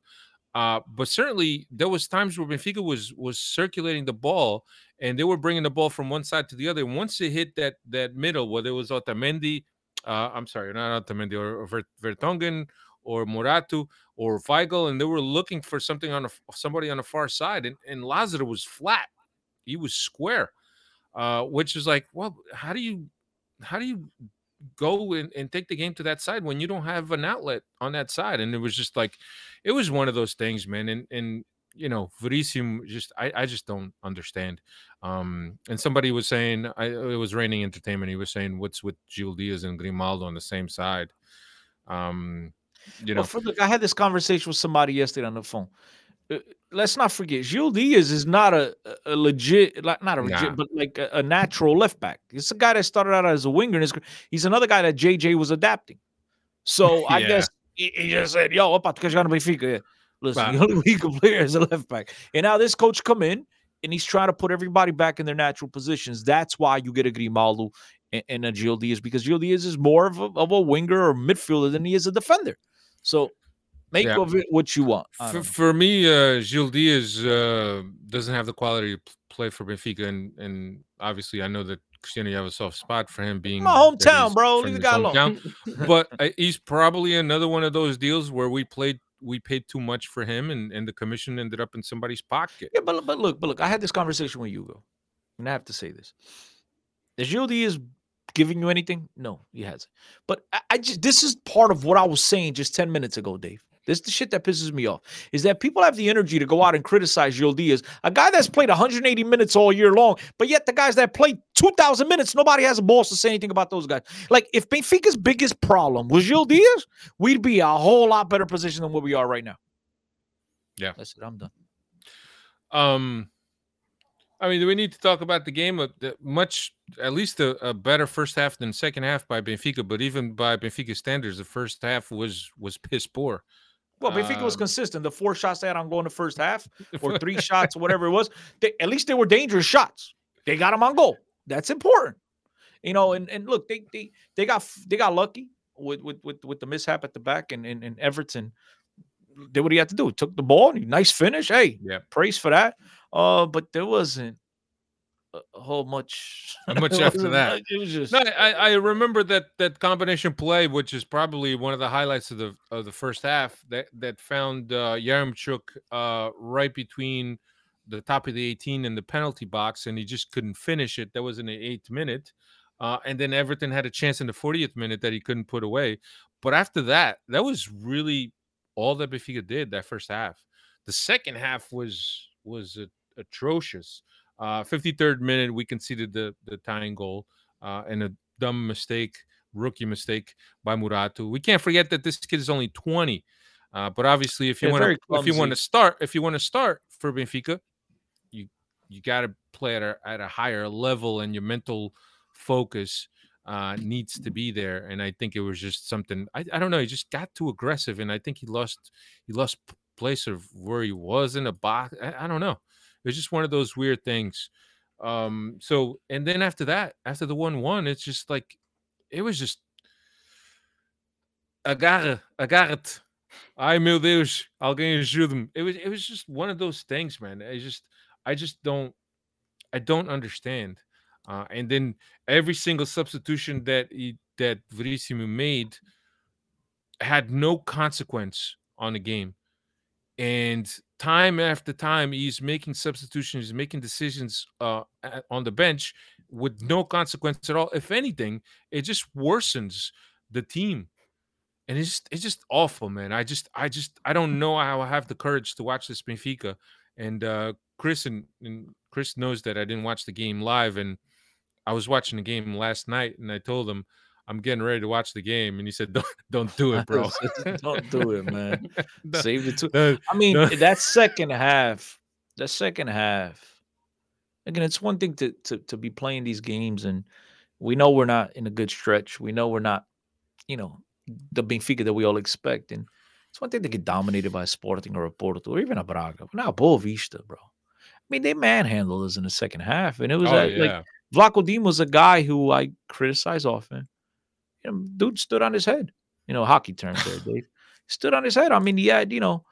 Uh, but certainly there was times where Benfica was was circulating the ball and they were bringing the ball from one side to the other. And once it hit that that middle, whether it was Otamendi, uh, I'm sorry, not Otamendi, or, or Vertonghen or Moratu or Weigl, and they were looking for something on a, somebody on the far side, and, and Lazaru was flat. He was square, uh, which is like, well, how do you how do you go and, and take the game to that side when you don't have an outlet on that side? And it was just like, it was one of those things, man. And, and you know, Veríssimo, just, I, I just don't understand. Um, and somebody was saying, I, it was Raining Entertainment. He was saying, what's with Gil Dias and Grimaldo on the same side? Um, you know, well, for, look, I had this conversation with somebody yesterday on the phone. Uh, let's not forget, Gil Dias is not a, a legit, like not a legit, nah. but like a, a natural left back. It's a guy that started out as a winger. And he's another guy that J J was adapting. So yeah. I guess he, he just said, yo, opa, tu queres jogar no Benfica? Listen, wow. You can play as a left back. And now this coach come in and he's trying to put everybody back in their natural positions. That's why you get a Grimaldo and, and a Gil Dias, because Gil Dias is more of a, of a winger or midfielder than he is a defender. So Make yeah. of it what you want. For, for me, uh, Gil Dias uh, doesn't have the quality to play for Benfica, and and obviously I know that Cristiano, you have a soft spot for him being my hometown, bro. Leave the guy alone. But uh, he's probably another one of those deals where we played, we paid too much for him, and, and the commission ended up in somebody's pocket. Yeah, but but look, but look, I had this conversation with Hugo, and I have to say this: is Gil Dias giving you anything? No, he hasn't. But I, I just this is part of what I was saying just ten minutes ago, Dave. This is the shit that pisses me off, is that people have the energy to go out and criticize Gil Dias, a guy that's played one hundred eighty minutes all year long, but yet the guys that played two thousand minutes, nobody has the balls to say anything about those guys. Like, if Benfica's biggest problem was Gil Dias, we'd be a whole lot better position than what we are right now. Yeah. That's it. I'm done. Um, I mean, do we need to talk about the game? Much, at least a, a better first half than second half by Benfica, but even by Benfica standards, the first half was was piss poor. Well, Benfica was consistent. The four shots they had on goal in the first half, or three shots, whatever it was, they, at least they were dangerous shots. They got them on goal. That's important, you know. And and look, they they they got they got lucky with with with, with the mishap at the back, and, and and Everton did what he had to do. Took the ball, nice finish. Hey, yeah, praise for that. Uh, but there wasn't a whole much much after that. It was just no, I, I remember that that combination play, which is probably one of the highlights of the of the first half, that that found uh Yaremchuk uh right between the top of the eighteen and the penalty box, and he just couldn't finish it. That was in the eighth minute, uh and then Everton had a chance in the fortieth minute that he couldn't put away. But after that, that was really all that Benfica did that first half. The second half was was uh, atrocious. Uh, fifty-third minute, we conceded the, the tying goal, uh, and a dumb mistake, rookie mistake by Moratu. We can't forget that this kid is only twenty, uh, but obviously, if you want to, if you want to start, if you want to start for Benfica, you you got to play at a, at a higher level, and your mental focus uh, needs to be there. And I think it was just something I, I don't know. He just got too aggressive, and I think he lost he lost place of where he was in a box. I, I don't know. It's just one of those weird things. Um, so, and then after that, after the one one, it's just like, it was just agarra, agarra. Ai meu Deus, alguém ajude-me. It was, it was just one of those things, man. I just, I just don't, I don't understand. Uh, and then every single substitution that he, that Veríssimo made had no consequence on the game. And time after time, he's making substitutions, he's making decisions uh, on the bench with no consequence at all. If anything, it just worsens the team. And it's just, it's just awful, man. I just, I just, I don't know how I have the courage to watch this Benfica. And uh, Chris and, and Chris knows that I didn't watch the game live. And I was watching the game last night, and I told him, I'm getting ready to watch the game, and he said, "Don't, don't do it, bro. Don't do it, man. No, save the two." No, I mean, no. that second half, that second half. Again, it's one thing to, to to be playing these games, and we know we're not in a good stretch. We know we're not, you know, the Benfica that we all expect. And it's one thing to get dominated by Sporting or a Porto or even a Braga. We're not Boavista, bro. I mean, they manhandled us in the second half, and it was oh, like, yeah. like Vlachodimos was a guy who I criticize often. You know, dude stood on his head. You know, hockey terms there, Dave. Stood on his head. I mean, he had, you know,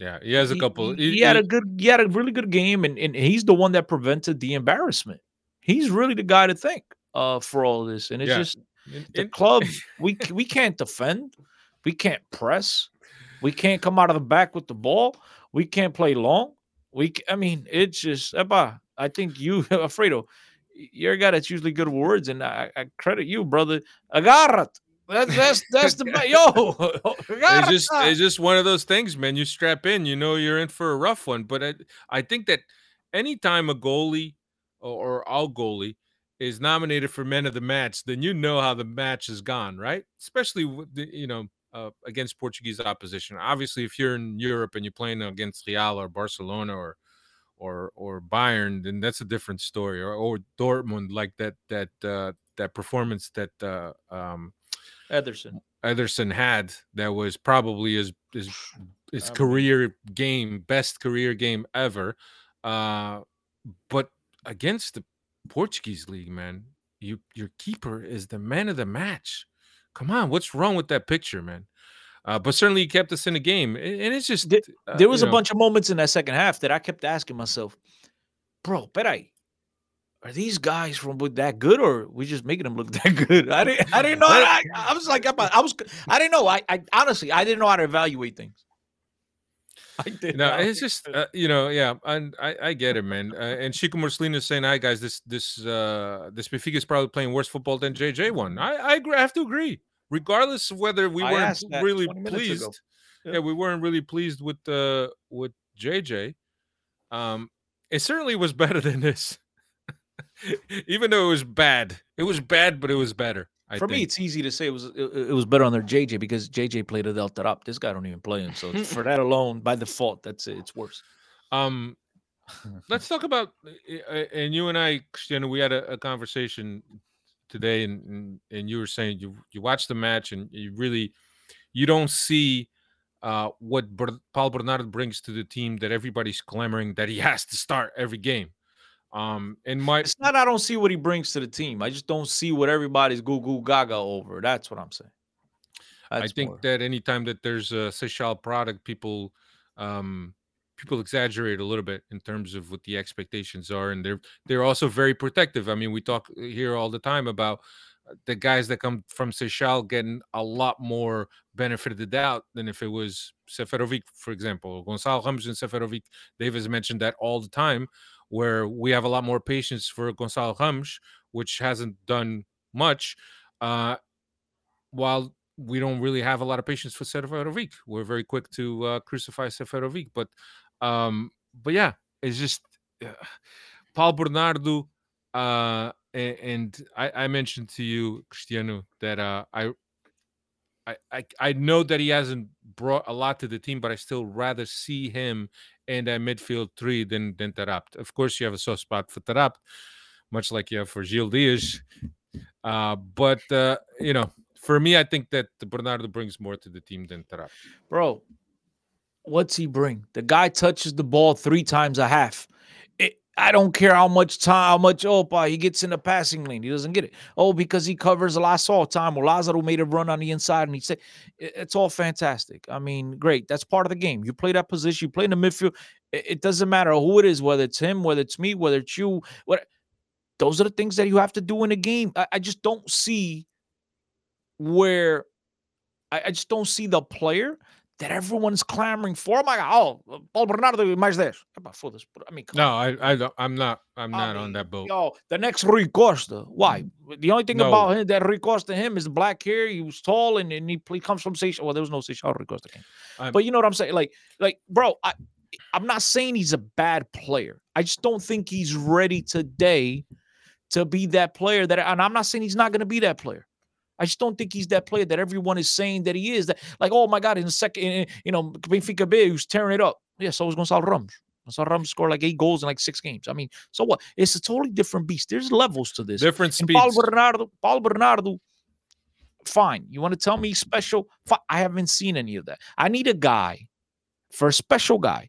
Yeah, he has a couple. He, he, he had a good, he had a really good game, and, and he's the one that prevented the embarrassment. He's really the guy to thank uh, for all of this. And it's yeah. just the it, club. we we can't defend, we can't press, we can't come out of the back with the ball, we can't play long. We, I mean, it's just. Eba, I think you, Alfredo, you're a guy that's usually good with words, and I, I credit you, brother. Agarrat. That's that's that's the yo. It's just it's just one of those things, man. You strap in, you know, you're in for a rough one. But I, I think that anytime a goalie or, or our goalie is nominated for men of the match, then you know how the match has gone, right? Especially with the, you know uh, against Portuguese opposition. Obviously, if you're in Europe and you're playing against Real or Barcelona or or or Bayern, then that's a different story. Or or Dortmund, like that that uh, that performance that. Uh, um, Ederson. Ederson had that was probably his his, his career game, best career game ever. Uh, but against the Portuguese league, man, you your keeper is the man of the match. Come on, what's wrong with that picture, man? Uh, but certainly he kept us in the game. And it's just there, uh, there was a know. bunch of moments in that second half that I kept asking myself, bro, perai. Are these guys from that good, or are we just making them look that good? I didn't, I didn't know. I, I was like, I was, I didn't know. I, I honestly, I didn't know how to evaluate things. I did. No, it's just, uh, you know, yeah, and I, I get it, man. Uh, and Chico Morslina is saying, "Hi right, guys, this, this, uh, this Benfica is probably playing worse football than J J won." I, I, agree, I have to agree, regardless of whether we I weren't really pleased. Yeah. yeah, we weren't really pleased with uh, with J J. Um, it certainly was better than this. Even though it was bad, it was bad, but it was better. I For think. me, it's easy to say it was it, it was better on their J J because J J played a Delta up. This guy don't even play him, so for that alone, by default, that's it. It's worse. Um, let's talk about and you and I, Cristiano, we had a, a conversation today, and, and and you were saying you you watched the match and you really you don't see uh, what Ber- Paul Bernardo brings to the team that everybody's clamoring that he has to start every game. Um, and my it's not, I don't see what he brings to the team, I just don't see what everybody's goo goo gaga over. That's what I'm saying. That's I think more. that anytime that there's a Seychelles product, people, um, people exaggerate a little bit in terms of what the expectations are, and they're they're also very protective. I mean, we talk here all the time about the guys that come from Seychelles getting a lot more benefit of the doubt than if it was Seferovic, for example, Gonçalves and Seferovic. Dave has mentioned that all the time, where we have a lot more patience for Gonçalves, which hasn't done much, uh, while we don't really have a lot of patience for Seferovic. We're very quick to uh, crucify Seferovic. But, um, but yeah, it's just uh, Paul Bernardo. Uh, and and I, I mentioned to you, Cristiano, that uh, I, I, I know that he hasn't brought a lot to the team, but I still rather see him and a midfield three than, than Tarapt. Of course, you have a soft spot for Tarapt, much like you have for Gil Dias. Uh, but, uh, you know, for me, I think that Bernardo brings more to the team than Tarapt. Bro, what's he bring? The guy touches the ball three times a half. It, I don't care how much time, how much, oh, he gets in the passing lane. He doesn't get it. Oh, because he covers a lot all time. Or Lazaru made a run on the inside, and he said, it's all fantastic. I mean, great. That's part of the game. You play that position. You play in the midfield. It doesn't matter who it is, whether it's him, whether it's me, whether it's you. What, those are the things that you have to do in a game. I, I just don't see where I, I just don't see the player that everyone's clamoring for. My God, oh, Paul Bernardo, mais dez. I mean, no, I, I, don't, I'm not, I'm I not mean, on that boat. Yo, the next Rui Costa. Why? The only thing no. about him that Rui Costa him is black hair. He was tall, and, and he, he comes from Seychelles. Well, there was no Seychelles Rui Costa game, I'm, but you know what I'm saying. Like, like, bro, I, I'm not saying he's a bad player. I just don't think he's ready today to be that player. That, and I'm not saying he's not going to be that player. I just don't think he's that player that everyone is saying that he is. That, like, oh, my God, in the second, you know, Benfica B, who's tearing it up. Yeah, so was Gonçalves Ramos. Gonçalves Ramos scored like eight goals in like six games. I mean, so what? It's a totally different beast. There's levels to this. Different speeds. Paul Bernardo, Paul Bernardo, fine. You want to tell me special? Fine. I haven't seen any of that. I need a guy, for a special guy,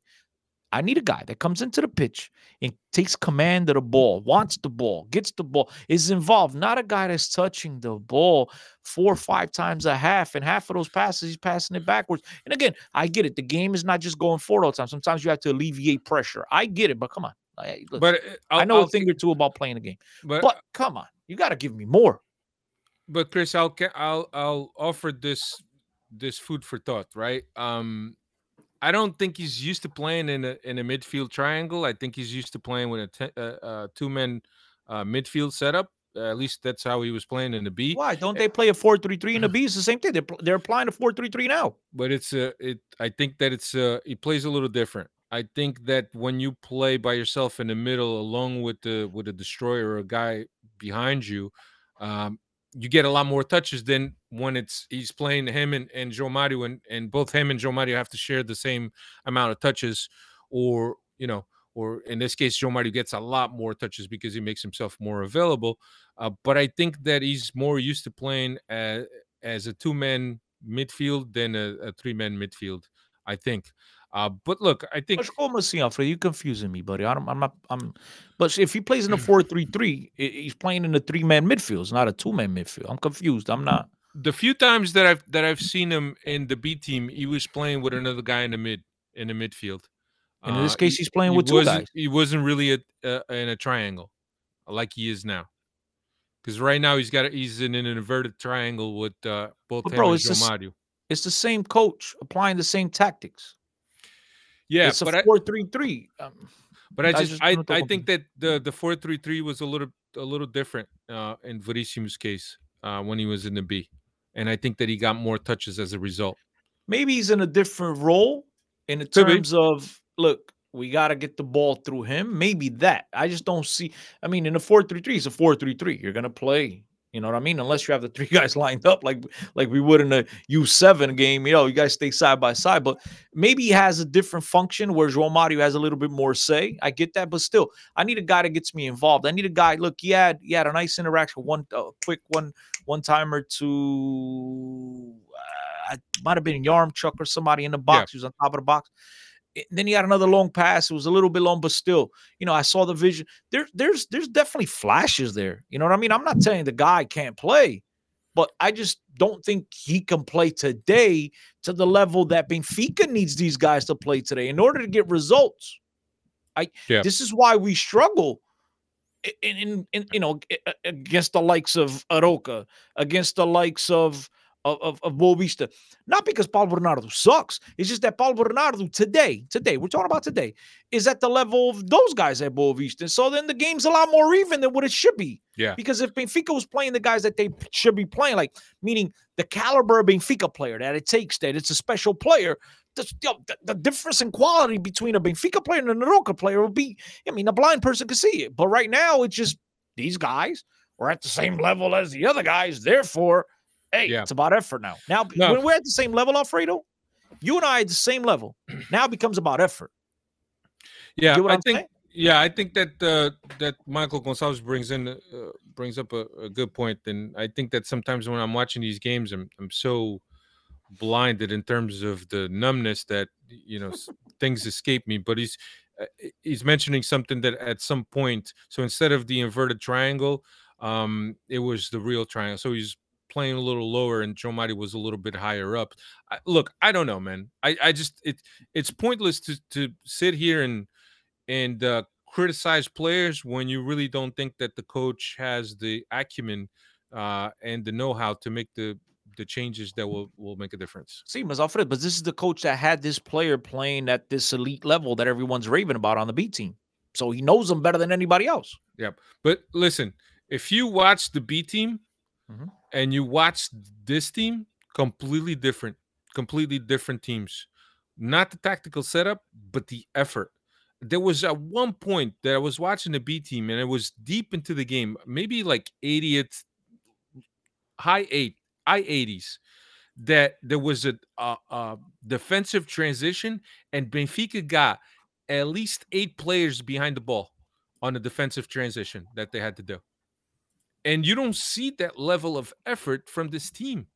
I need a guy that comes into the pitch and takes command of the ball, wants the ball, gets the ball, is involved. Not a guy that's touching the ball four or five times a half, and half of those passes, he's passing it backwards. And again, I get it. The game is not just going forward all the time. Sometimes you have to alleviate pressure. I get it, but come on. Look, but I'll, I know I'll, a thing or two about playing the game. But, but come on. You got to give me more. But, Chris, I'll, I'll, I'll offer this, this food for thought, right? Um, I don't think he's used to playing in a in a midfield triangle. I think he's used to playing with a, t- a, a two-man uh, midfield setup. Uh, at least that's how he was playing in the B. Why don't they play a four three three in the B? It's the same thing. They're they're applying a four three three now. But it's a it. I think that it's a, it plays a little different. I think that when you play by yourself in the middle, along with the with a destroyer or a guy behind you, um, you get a lot more touches than when it's he's playing him and, and João Mário, and, and both him and João Mário have to share the same amount of touches, or, you know, or in this case, João Mário gets a lot more touches because he makes himself more available. Uh, but I think that he's more used to playing uh, as a two-man midfield than a, a three-man midfield, I think. Uh, but look, I think Alfredo, you're confusing me, buddy. I don't, I'm not. I'm. But if he plays in a four three three, he's playing in a three-man midfield. It's not a two-man midfield. I'm confused. I'm not. The few times that I've that I've seen him in the B team, he was playing with another guy in the mid in the midfield. And in this case, uh, he's playing he, with he two guys. He wasn't really a, uh, in a triangle like he is now. Because right now he's got a, he's in an inverted triangle with uh, both him and João Mário. It's the same coach applying the same tactics. Yeah, it's a but four three three. Um, but I just, I, I think that the the four three three was a little a little different uh, in Veríssimo's case uh, when he was in the B, and I think that he got more touches as a result. Maybe he's in a different role in the terms of look, we got to get the ball through him. Maybe that I just don't see. I mean, in a four three three, it's a four three three. You're gonna play. You know what I mean? Unless you have the three guys lined up like like we would in a U seven game. You know, you guys stay side by side. But maybe he has a different function where João Mário has a little bit more say. I get that. But still, I need a guy that gets me involved. I need a guy. Look, he had, he had a nice interaction, one uh, quick one, one-timer to uh, it might have been Yaremchuk or somebody in the box. Yeah. He was on top of the box. Then he had another long pass. It was a little bit long, but still, you know, I saw the vision. There, there's there's definitely flashes there. You know what I mean? I'm not telling the guy can't play, but I just don't think he can play today to the level that Benfica needs these guys to play today in order to get results. I yeah. This is why we struggle. In, in, in you know, against the likes of Aroca, against the likes of Of, of, of Boavista, not because Paul Bernardo sucks. It's just that Paul Bernardo today, today, we're talking about today, is at the level of those guys at Boavista. So then the game's a lot more even than what it should be. Yeah. Because if Benfica was playing the guys that they should be playing, like meaning the caliber of Benfica player that it takes, that it's a special player, the, the, the difference in quality between a Benfica player and an Aroca player would be, I mean, a blind person could see it. But right now, it's just these guys are at the same level as the other guys. Therefore, Hey, yeah. it's about effort now. Now, no. when we're at the same level, Alfredo, you and I are at the same level. Now it becomes about effort. Yeah, I think. Saying? Yeah, I think that uh, that Michael Gonçalves brings in uh, brings up a, a good point, and I think that sometimes when I'm watching these games, I'm I'm so blinded in terms of the numbness that you know things escape me. But he's uh, he's mentioning something that at some point, so instead of the inverted triangle, um, it was the real triangle. So he's playing a little lower and João Mário was a little bit higher up. I, look, I don't know, man. I, I just it it's pointless to to sit here and and uh, criticize players when you really don't think that the coach has the acumen uh, and the know-how to make the the changes that will will make a difference. See, Mas Alfredo, but this is the coach that had this player playing at this elite level that everyone's raving about on the B team. So he knows them better than anybody else. Yeah, but listen, if you watch the B team, mm-hmm. and you watch this team, completely different, completely different teams. Not the tactical setup, but the effort. There was at one point that I was watching the B team, and it was deep into the game, maybe like eightieth, high eight, high eighties, that there was a, a, a defensive transition, and Benfica got at least eight players behind the ball on the defensive transition that they had to do. And you don't see that level of effort from this team.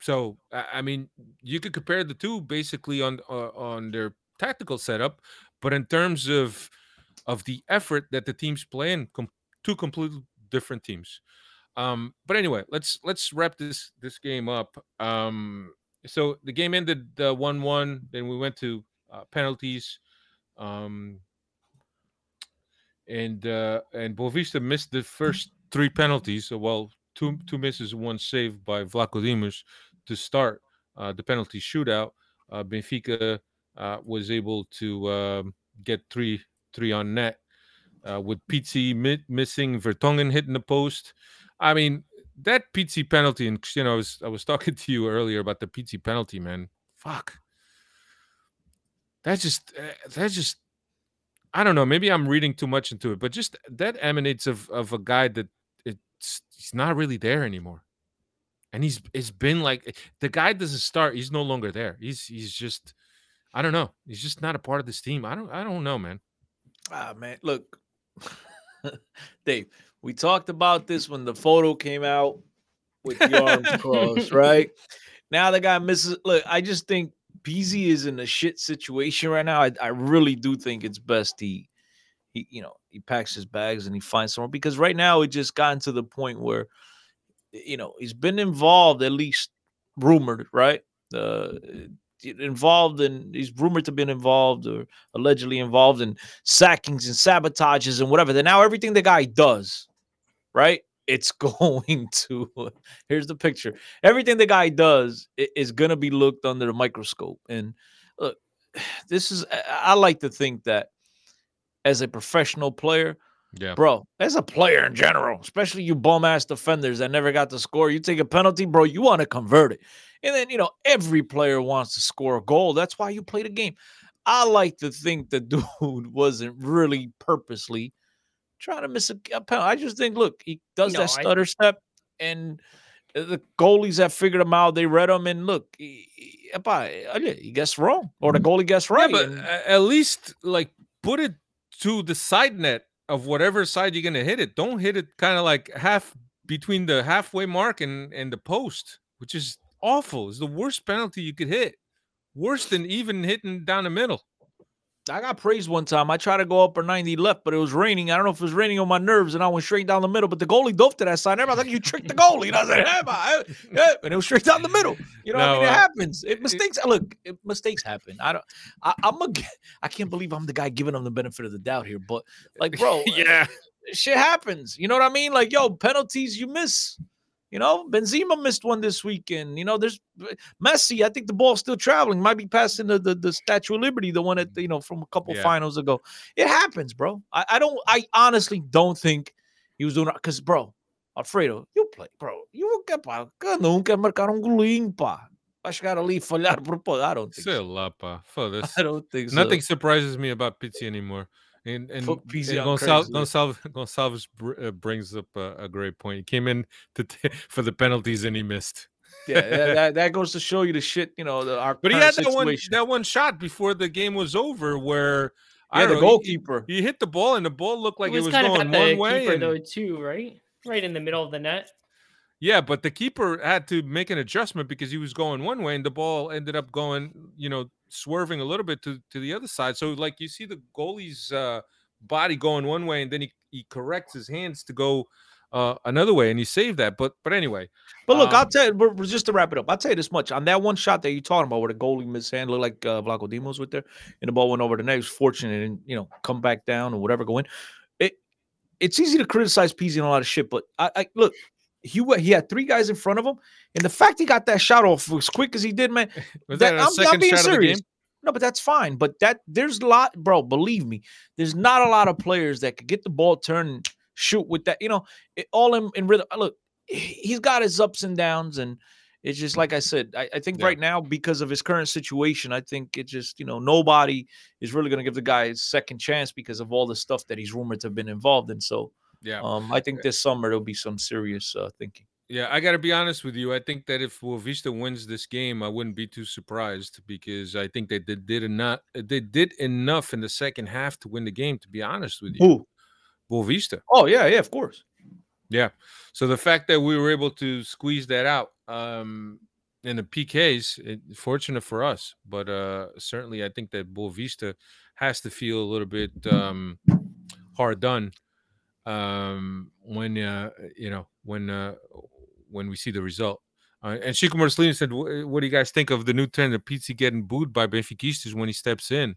So, I mean, you could compare the two basically on uh, on their tactical setup, but in terms of of the effort that the teams play in, com- two completely different teams. Um, but anyway, let's let's wrap this this game up. Um, so the game ended uh, one one. Then we went to uh, penalties, um, and uh, and Boavista missed the first three penalties. So well, two two misses, one save by Vlachodimos to start uh, the penalty shootout. Uh, Benfica uh, was able to um, get three three on net uh, with Pizzi mi- missing, Vertonghen hitting the post. I mean, that Pizzi penalty, and Cristiano, I was I was talking to you earlier about the Pizzi penalty, man. Fuck, that's just that's just I don't know. Maybe I'm reading too much into it, but just that emanates of of a guy that it's he's not really there anymore. And he's it's been like the guy doesn't start. He's no longer there. He's he's just I don't know. He's just not a part of this team. I don't I don't know, man. Ah, man, look, Dave. We talked about this when the photo came out with the arms crossed, right? Now the guy misses. Look, I just think Pizzi is in a shit situation right now. I, I really do think it's best he, he, you know, he packs his bags and he finds someone, because right now it just gotten to the point where, you know, he's been involved, at least rumored, right? Uh, involved in, he's rumored to have been involved or allegedly involved in sackings and sabotages and whatever. Then now everything the guy does, right? It's going to, here's the picture. Everything the guy does is going to be looked under the microscope. And look, this is, I like to think that as a professional player, yeah, bro, as a player in general, especially you bum-ass defenders that never got to score, you take a penalty, bro, you want to convert it. And then, you know, every player wants to score a goal. That's why you play the game. I like to think the dude wasn't really purposely trying to miss a, a penalty. I just think, look, he does you know, that stutter I... step, and the goalies have figured him out. They read him, and look, he, he, he gets wrong, or the goalie gets right. Yeah, but and... at least, like, put it to the side net of whatever side you're going to hit it. Don't hit it kind of like half between the halfway mark and, and the post, which is awful. It's the worst penalty you could hit. Worse than even hitting down the middle. I got praised one time. I tried to go up or ninety left, but it was raining. I don't know if it was raining on my nerves, and I went straight down the middle. But the goalie dove to that side. Everybody was like, you tricked the goalie. And I said, like, I? Yeah. And it was straight down the middle. You know no, what I mean? It uh, happens. It mistakes. It, look, it, mistakes happen. I don't. I, I'm a. I can't believe I'm the guy giving them the benefit of the doubt here. But like, bro, yeah, uh, shit happens. You know what I mean? Like, yo, penalties you miss. You know, Benzema missed one this weekend. You know, there's Messi. I think the ball's still traveling. Might be passing the, the, the Statue of Liberty, the one that, you know, from a couple yeah. finals ago. It happens, bro. I, I don't, I honestly don't think he was doing it. Because, bro, Alfredo, you play, bro. You can't, nunca marcar un golinho, pa. I gotta leave falhar por I don't think so. I don't think so. Nothing surprises me about Pizzi anymore. And, and, and Gonçalves, Gonçalves, Gonçalves br- uh, brings up a, a great point. He came in to t- for the penalties and he missed. Yeah, that, that, that goes to show you the shit, you know. The, our but he had that one, that one shot before the game was over where yeah, I the know, goalkeeper he, he hit the ball and the ball looked like it was, it was kind going of one way. Keeper, and... though, too, right, right in the middle of the net. Yeah, but the keeper had to make an adjustment because he was going one way and the ball ended up going, you know, swerving a little bit to, to the other side. So, like, you see the goalie's uh, body going one way and then he, he corrects his hands to go uh, another way and he saved that. But but anyway. But look, um, I'll tell you, just to wrap it up, I'll tell you this much. On that one shot that you're talking about where the goalie mishandled, like uh, Vlachodimos with there, and the ball went over the net, he was fortunate and, you know, come back down or whatever, go in. It, it's easy to criticize Pizzi and a lot of shit, but I, I look, He he had three guys in front of him, and the fact he got that shot off as quick as he did, man. Was that, that I'm not being serious. No, but that's fine. But that there's a lot, bro. Believe me, there's not a lot of players that could get the ball, turn, and shoot with that. You know, it, all in, in rhythm. Look, he's got his ups and downs, and it's just like I said. I, I think yeah. right now, because of his current situation, I think it just you know nobody is really going to give the guy his second chance because of all the stuff that he's rumored to have been involved in. So. Yeah, um, I think this summer there'll be some serious uh, thinking. Yeah, I got to be honest with you. I think that if Boavista wins this game, I wouldn't be too surprised because I think they did, did enough. They did enough in the second half to win the game. To be honest with you, who? Boavista. Oh yeah, yeah, of course. Yeah. So the fact that we were able to squeeze that out, um, in the P Ks, it, fortunate for us, but uh, certainly I think that Boavista has to feel a little bit um, hard done um, when uh, you know when uh, when we see the result. Uh, and Chico Marcelino said, "What do you guys think of the new trend of Pizzi getting booed by Benfiquistas when he steps in?"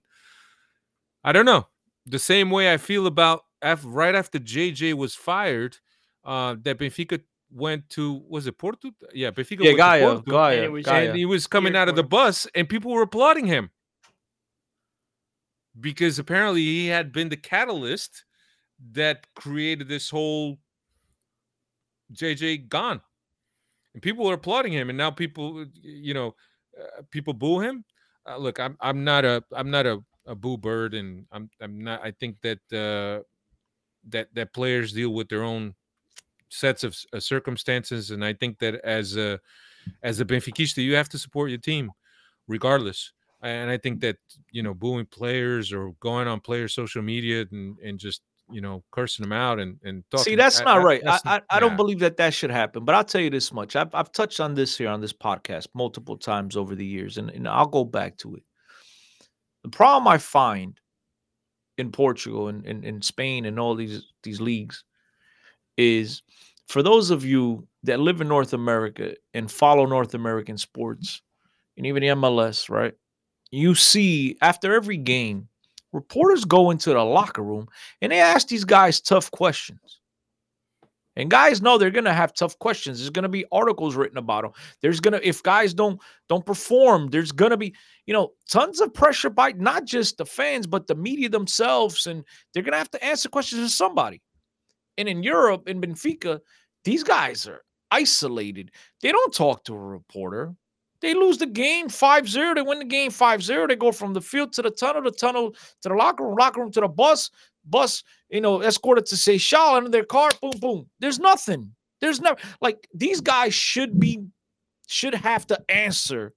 I don't know. The same way I feel about after, right after J J was fired, uh, that Benfica went to, was it Porto? Yeah, Benfica yeah, went Gaia, to Porto. Gaia, and, it was, Gaia. and he was coming out of the bus, and people were applauding him. Because apparently he had been the catalyst that created this whole J J gone. And people were applauding him, and now people, you know, uh, people boo him. Uh, look, I'm I'm not a I'm not a, a boo bird, and I'm I'm not. I think that uh, that that players deal with their own sets of uh, circumstances, and I think that as a as a Benfiquista, you have to support your team, regardless. And I think that, you know, booing players or going on player social media and, and just, you know, cursing them out and, and talking. See, that's I, not I, right. That's I, I, I don't yeah. believe that that should happen. But I'll tell you this much. I've, I've touched on this here on this podcast multiple times over the years, and, and I'll go back to it. The problem I find in Portugal and in Spain and all these these leagues is, for those of you that live in North America and follow North American sports and even the M L S, right? You see, after every game, reporters go into the locker room and they ask these guys tough questions. And guys know they're going to have tough questions. There's going to be articles written about them. There's going to, if guys don't don't perform, there's going to be, you know, tons of pressure by not just the fans, but the media themselves. And they're going to have to answer questions to somebody. And in Europe, in Benfica, these guys are isolated. They don't talk to a reporter. They lose the game five zero. They win the game five zero. They go from the field to the tunnel, the tunnel to the locker room, locker room to the bus, bus, you know, escorted to Seychelles, under their car, boom, boom. There's nothing. There's never, like, these guys should be, should have to answer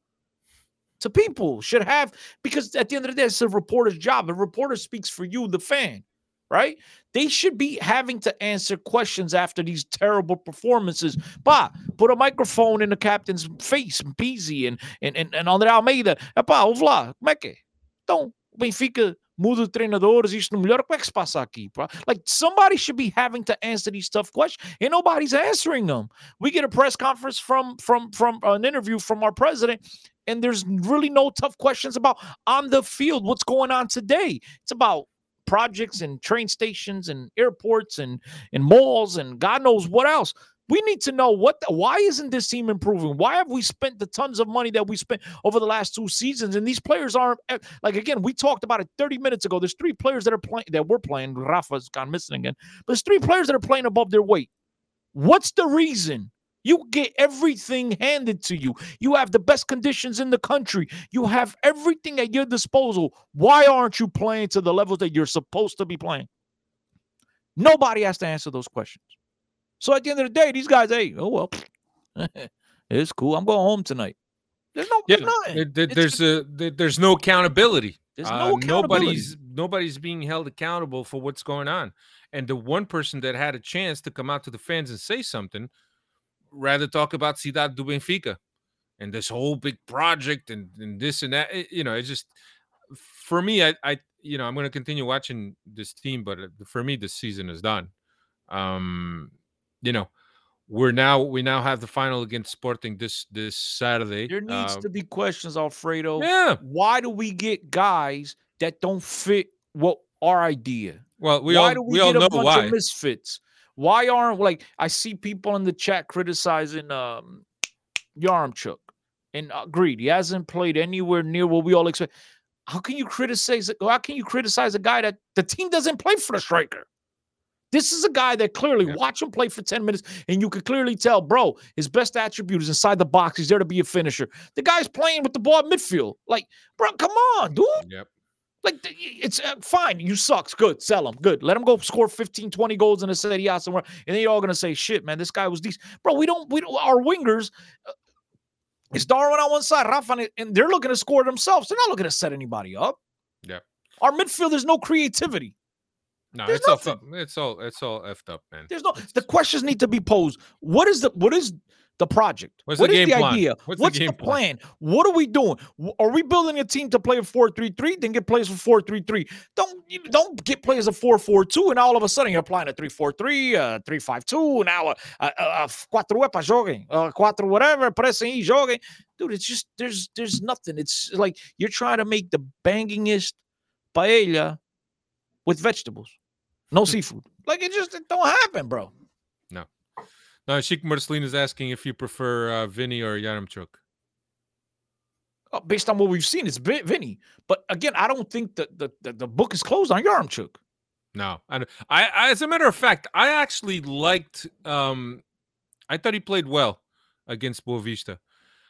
to people, should have, because at the end of the day, it's a reporter's job. A reporter speaks for you, the fan, right? They should be having to answer questions after these terrible performances. Bah, put a microphone in the captain's face, Pizzi, and and and, and André Almeida. Epá, ouve lá, como é que é? Então, Benfica muda de treinadores, isto não melhora, como é que se passa aqui? Bro? Like, somebody should be having to answer these tough questions, and nobody's answering them. We get a press conference from, from, from uh, an interview from our president, and there's really no tough questions about on the field, what's going on today. It's about projects and train stations and airports and, and malls and God knows what else. We need to know what, the, why isn't this team improving? Why have we spent the tons of money that we spent over the last two seasons? And these players aren't, like, again, we talked about it thirty minutes ago. There's three players that are playing, that were playing. Rafa's gone missing again. But there's three players that are playing above their weight. What's the reason? You get everything handed to you. You have the best conditions in the country. You have everything at your disposal. Why aren't you playing to the levels that you're supposed to be playing? Nobody has to answer those questions. So at the end of the day, these guys, hey, oh, well, it's cool. I'm going home tonight. There's no, yeah, there's, there, there's, a, there, there's no accountability. There's no uh, accountability. Nobody's, nobody's being held accountable for what's going on. And the one person that had a chance to come out to the fans and say something, rather talk about Cidade do Benfica and this whole big project and, and this and that. It, you know, it's just, for me, I, I you know, I'm going to continue watching this team, but for me, this season is done. Um, you know, we're now, we now have the final against Sporting this, this Saturday. There needs uh, to be questions, Alfredo. Yeah. Why do we get guys that don't fit what our idea? Well, we why all, do we, we all get know a bunch why. Of misfits? Why aren't, like, I see people in the chat criticizing um, Yaremchuk, and agreed, he hasn't played anywhere near what we all expect. How can you criticize? How can you criticize a guy that the team doesn't play for the striker? This is a guy that clearly, yeah. watch him play for ten minutes, and you can clearly tell, bro, his best attribute is inside the box. He's there to be a finisher. The guy's playing with the ball at midfield. Like, bro, come on, dude. Yep. Like, it's uh, fine. You sucks. Good. Sell him. Good. Let him go score fifteen, twenty goals in a Serie A somewhere. And then you're all going to say, shit, man, this guy was decent. Bro, we don't, we don't, our wingers, uh, it's Darwin on one side, Rafa, and they're looking to score themselves. They're not looking to set anybody up. Yeah. Our midfield, there's no creativity. No, there's it's nothing. all, it's all, it's all effed up, man. There's no, the questions need to be posed. What is the, what is the project? What's what the is game the plan? idea? What's, What's the, the plan? plan? What are we doing? Are we building a team to play a four three three? Then get players for four three three. Don't don't get players a four four two, and all of a sudden you're applying a three four three, a three five two, now a quatro é para joguem, quatro whatever, pressing e joguem. Dude, it's just there's there's nothing. It's like you're trying to make the bangingest paella with vegetables, no seafood. Like it just it don't happen, bro. No. No, Sheik Marcelino is asking if you prefer uh, Vinny or Yaremchuk. Oh, based on what we've seen, it's Vinny. But again, I don't think that the, the, the book is closed on Yaremchuk. No. I, I, as a matter of fact, I actually liked um, – I thought he played well against Boavista.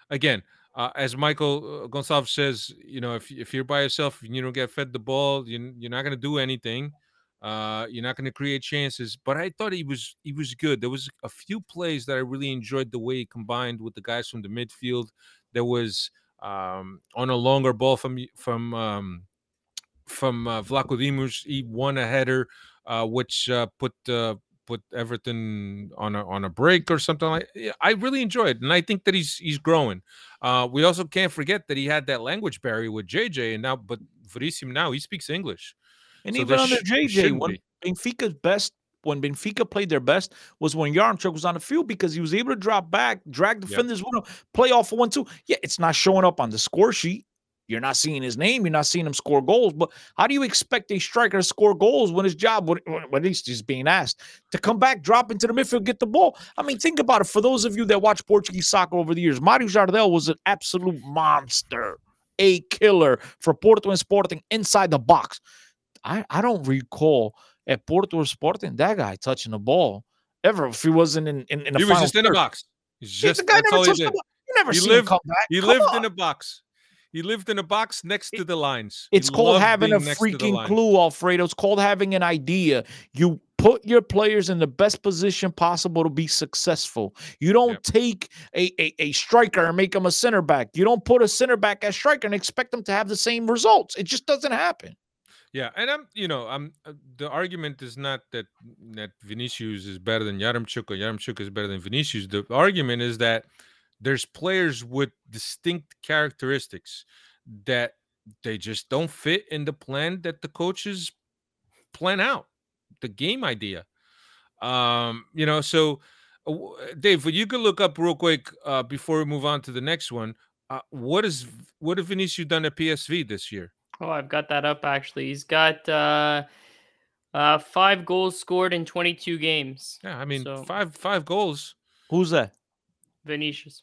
Again, uh, as Michael Gonçalves says, you know, if, if you're by yourself, you don't get fed the ball, you, you're not going to do anything. Uh, you're not going to create chances, but I thought he was he was good. There was a few plays that I really enjoyed the way he combined with the guys from the midfield. There was um, on a longer ball from from um, from uh, Vlachodimos. He won a header, uh, which uh, put uh, put Everton on a, on a break or something like. I really enjoyed it, and I think that he's he's growing. Uh, we also can't forget that he had that language barrier with J J, and now but Veríssimo now he speaks English. And so even under J J, when be. Benfica's best, when Benfica played their best, was when Yaremchuk was on the field because he was able to drop back, drag defenders, yep. window, play off of one, two. Yeah, it's not showing up on the score sheet. You're not seeing his name. You're not seeing him score goals. But how do you expect a striker to score goals when his job, when, when at least he's being asked, to come back, drop into the midfield, get the ball? I mean, think about it. For those of you that watch Portuguese soccer over the years, Mário Jardel was an absolute monster, a killer for Porto and Sporting inside the box. I, I don't recall at Porto or Sporting that guy touching the ball ever if he wasn't in in, in the He was just third. in the box. Just, the guy never touched the ball. You never he seen lived, him come back. He come lived on. in a box. He lived in a box next it, to the lines. It's he called having a freaking clue, Alfredo. It's called having an idea. You put your players in the best position possible to be successful. You don't yep. take a, a, a striker and make him a center back. You don't put a center back as striker and expect them to have the same results. It just doesn't happen. Yeah, and I'm, you know, I'm. The argument is not that that Vinicius is better than Yaremchuk or Yaremchuk is better than Vinicius. The argument is that there's players with distinct characteristics that they just don't fit in the plan that the coaches plan out, the game idea. Um, you know, so uh, Dave, well, you could look up real quick uh, before we move on to the next one. Uh, what is what have Vinicius done at P S V this year? Oh, I've got that up, actually. He's got uh, uh, five goals scored in twenty-two games. Yeah, I mean, so. five five goals. Who's that? Vinicius.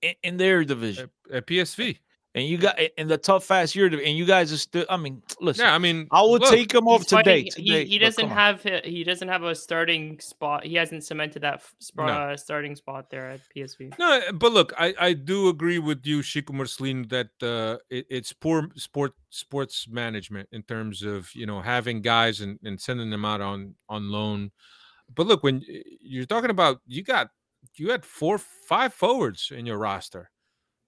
In, in their division. At, at P S V. And you got in the tough, fast year, and you guys are still, I mean, listen. Yeah, I mean, I would look, take him off today. Fighting, today. He, he doesn't have he doesn't have a starting spot. He hasn't cemented that sp- no. uh, starting spot there at P S V. No, but look, I, I do agree with you, Chico Marcelino, that uh, it, it's poor sport sports management in terms of, you know, having guys and, and sending them out on, on loan. But look, when you're talking about, you got, you had four, five forwards in your roster.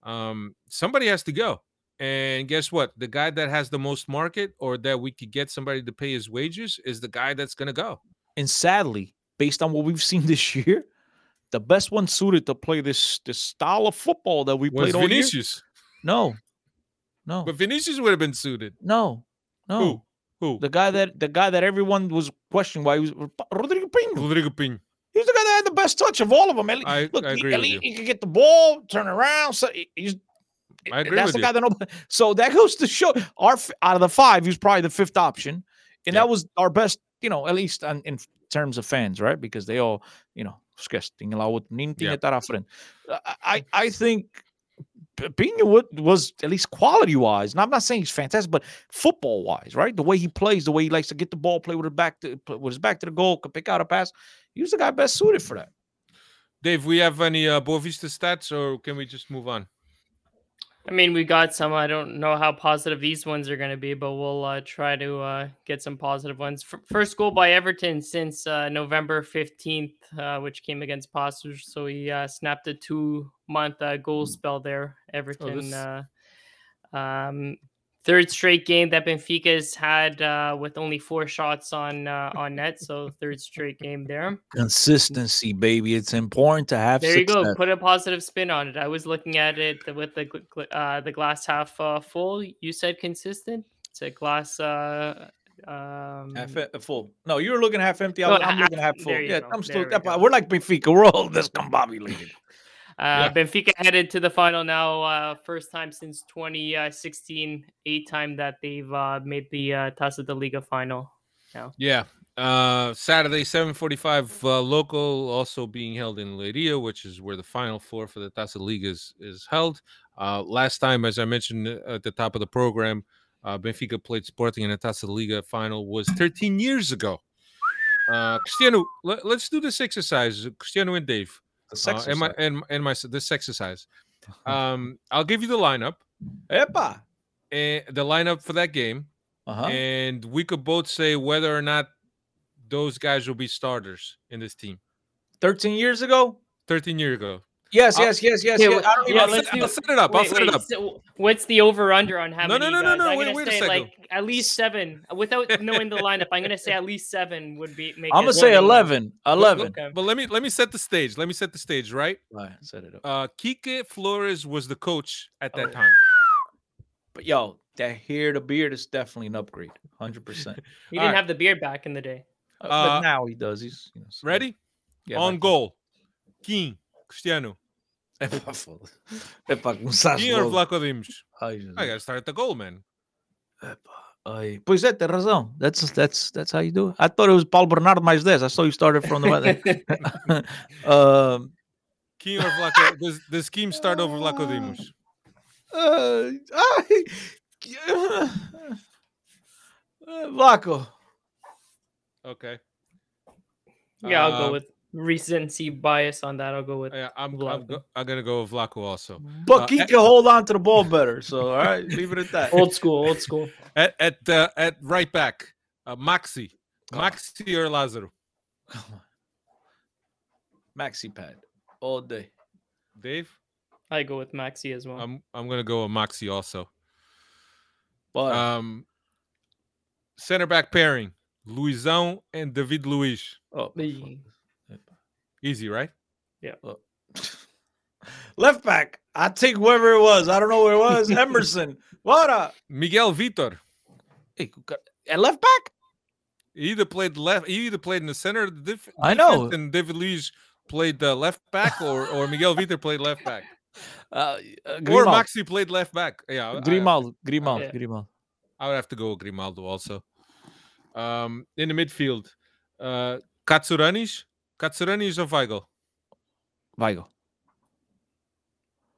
Um, somebody has to go, and guess what? The guy that has the most market, or that we could get somebody to pay his wages, is the guy that's going to go. And sadly, based on what we've seen this year, the best one suited to play this this style of football that we was played all Vinicius. year. No, no. But Vinicius would have been suited. No, no. Who? Who? The guy that the guy that everyone was questioning why he was Rodrigo Pinho. Rodrigo Pinho. He's the guy that had the best touch of all of them. I, Look, I agree he, with he, you. He could get the ball, turn around. So he's, I agree that's with the you. guy that nobody. So that goes to show our out of the five, he was probably the fifth option, and yeah. that was our best. You know, at least on, in terms of fans, right? Because they all, you know, yeah. I I think Pinho was at least quality wise. And I'm not saying he's fantastic, but football wise, right? The way he plays, the way he likes to get the ball, play with his back to with his back to the goal, could pick out a pass. He was the guy best suited for that. Dave, we have any uh, Boavista stats, or can we just move on? I mean, we got some. I don't know how positive these ones are going to be, but we'll uh, try to uh, get some positive ones. F- first goal by Everton since uh, November fifteenth, uh, which came against Pastors. So he uh, snapped a two-month uh, goal spell there. Everton oh, this... uh, um, Third straight game that Benfica's had uh, with only four shots on uh, on net, so third straight game there. Consistency, baby. It's important to have there success. You go. Put a positive spin on it. I was looking at it with the uh, the glass half uh, full. You said consistent. It's a glass uh, um... half full. No, you were looking half empty. I was, no, I'm half, looking half full. Yeah, I'm still, we we're like Benfica. We're all discombobulated. Uh, yeah. Benfica headed to the final now, uh, first time since twenty sixteen, eighth time that they've uh, made the uh, Taça da Liga final. Now. Yeah, uh, Saturday, seven forty-five uh, local, also being held in Leiria, which is where the final four for the Taça da Liga is, is held. Uh, last time, as I mentioned at the top of the program, uh, Benfica played Sporting in the Taça da Liga final was thirteen years ago. Uh, Cristiano, let, let's do this exercise, Cristiano and Dave. Uh, and my and, and my this exercise, um, I'll give you the lineup. Epa, and the lineup for that game, uh-huh. and we could both say whether or not those guys will be starters in this team. Thirteen years ago. Thirteen years ago. Yes, I'll, yes, yes, yes. Okay, yes. I don't yeah, even. I'll, I'll set it up. Wait, I'll set wait, it up. So what's the over/under on how no, many? No, no, guys? no, no. I'm wait, wait say a second. Like at least seven. Without knowing the lineup, I'm gonna say at least seven would be. Make I'm gonna say eleven. Eleven. Okay. But let me let me set the stage. Let me set the stage. Right. All right. Set it up. Uh, Kike Flores was the coach at that oh, time. But yo, that hair, the beard is definitely an upgrade. Hundred percent. He didn't right. have the beard back in the day. Uh, but now he does. He's you know, so. ready. Yeah, on like goal, King Cristiano. Senhor Vlachodimos. I gotta start at the goal, man. Pois é, tem razão. That's that's that's how you do it. I thought it was Paul Bernardo mais ten. I saw you started from the um King or Vlachodimos. Does the scheme start over Vlachodimos? Uh, I... uh, Vlaco. Okay. Yeah, I'll uh, go with recency bias on that. I'll go with. Yeah, I'm, I'm, go, I'm gonna go with Vlaco also. But uh, he can hold on to the ball better. So all right, leave it at that. Old school, old school. At at uh, at right back, uh, Maxi, oh. Maxi or Lazaru. Maxi pad all day. Dave, I go with Maxi as well. I'm I'm gonna go with Maxi also. But um, center back pairing: Luizão and David Luiz. Oh. The... Easy, right? Yeah. Left back. I take whoever it was. I don't know where it was. Emerson. What up? Miguel Vitor. Hey, at left back? He either played left. He either played in the center. Of the dif- I know. And David Luiz played the left back, or or Miguel Vitor played left back. Uh, uh, or Maxi played left back. Yeah. Grimaldo. Grimaldo. Yeah. Grimaldo. I would have to go with Grimaldo also. Um, in the midfield, uh, Katsuranis. Katsuranis or Weigl? Weigl.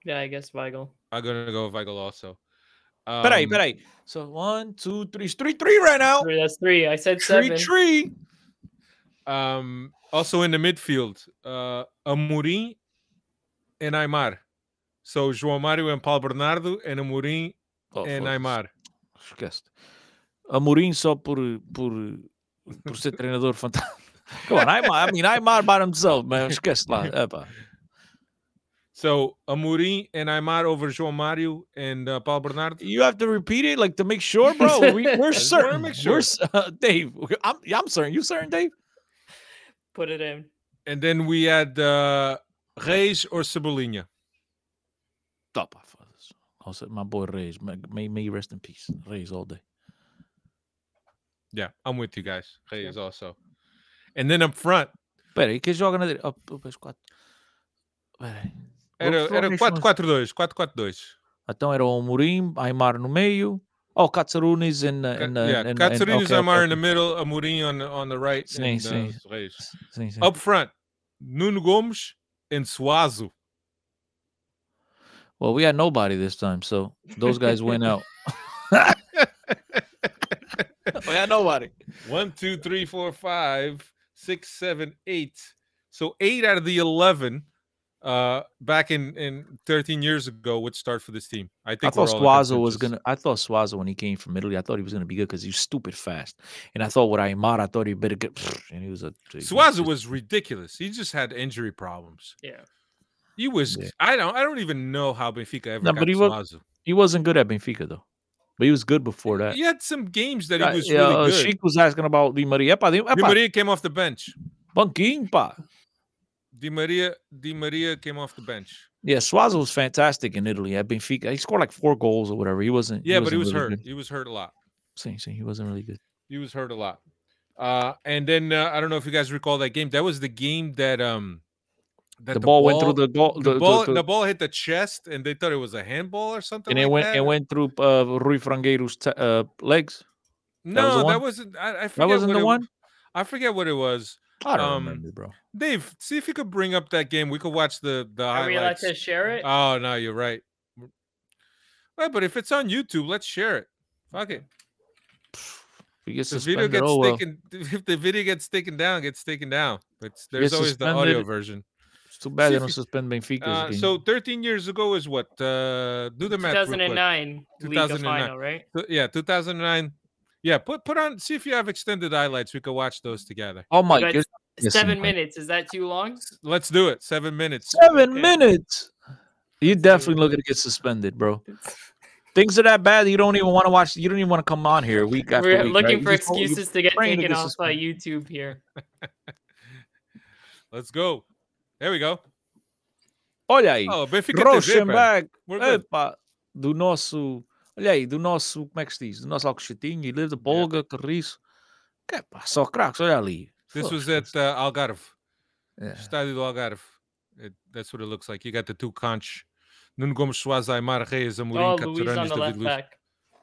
Yeah, I guess Weigl. I'm going to go with Weigl also. Um, peraí, peraí. So one, two, three. It's three, three right now. Three, that's three. I said three, seven. Three, three. Um, also in the midfield, uh, Amorim and Aimar. So João Mário and Paulo Bernardo and Amorim oh, and Aimar. Esquece. Amorim só por, por, por ser treinador fantástico. Come on, Aimar, I mean, Aimar by himself, man. So, Amorim and Aimar over João Mário and uh, Paulo Bernardo. You have to repeat it, like, to make sure, bro. We, we're certain. Make sure. We're, uh, Dave, I'm, I'm certain. You certain, Dave? Put it in. And then we had uh, Reyes or Cebolinha. Top of us. Also, my boy Reyes. May may rest in peace. Reyes all day. Yeah, I'm with you guys. Reyes yeah. also. And then up front. Peraí, que joga na direita? oh, dois, quatro. Peraí. Era four four two. four four two. Então era o Amorim, Aimar no meio. Oh, Katsourounis and, and, yeah, and, and Katsourounis, okay, Aimar okay. in the middle, Amorim on, on the right. Sim, and, sim. Uh, Reyes. Sim, sim. Up front, Nuno Gomes and Suazo. Well, we had nobody this time, so those guys went out. We had nobody. One, two, three, four, five. Six, seven, eight. So eight out of the eleven uh, back in, in thirteen years ago would start for this team. I think I thought Suazo was gonna. I thought Suazo when he came from Italy, I thought he was gonna be good because he was stupid fast. And I thought with Aimar, I thought he better get. And he was a Suazo was ridiculous. He just had injury problems. Yeah, he was. Yeah. I don't. I don't even know how Benfica ever no, got but he Suazo. Was, he wasn't good at Benfica though. But he was good before that. He had some games that he was uh, really uh, good. Sheik was asking about Di Maria. Epa, Di, epa. Di Maria came off the bench. Banquinho, pá. Di Maria, Di Maria came off the bench. Yeah, Suazo was fantastic in Italy at Benfica. He scored like four goals or whatever. He wasn't. Yeah, he wasn't but he was really hurt. Good. He was hurt a lot. Same, same. He wasn't really good. He was hurt a lot. Uh, and then uh, I don't know if you guys recall that game. That was the game that um, that the, the ball, ball went through the goal. The, the ball, the, the, the ball hit the chest, and they thought it was a handball or something. And like it went, that. it went through uh, Rui Frangueiro's t- uh, legs. No, that, was that wasn't. I, I that wasn't the it, one. I forget what it was. I don't um, remember, bro. Dave, see if you could bring up that game. We could watch the the highlights. Are we allowed to share it? Oh no, you're right. Right, but if it's on YouTube, let's share it. Fuck it. If the video gets oh, taken, well. if the video gets taken down, gets taken down. But there's always suspended. The audio version. It's too bad see, they don't suspend Benfica's uh, game. So thirteen years ago is what? Uh, do the math. two thousand nine League final, right? Yeah, two thousand nine Yeah, put put on. See if you have extended highlights. We can watch those together. Oh my goodness! Seven minutes. Is that too long? Let's do it. Seven minutes. Seven okay. minutes. You definitely looking to get suspended, bro. Things are that bad. You don't even want to watch. You don't even want to come on here. Week after We're week, looking right? for excuses to get taken off by YouTube here. Let's go. There we go. Olha aí. Oh, Rosenberg. Epa, do nosso. Olha aí, do nosso, como é que se diz? Do nosso Alcochetinho, Ilívio, Polga, yeah. Carriço. Que pá, só craques, olha ali. This was at uh, Algarve. Yeah. Estádio do Algarve. It, that's what it looks like. You got the two conch. Nuno Gomes, Suazo, Aimar, Reyes, Amorim, oh, Luiz on the left Luiz. Back.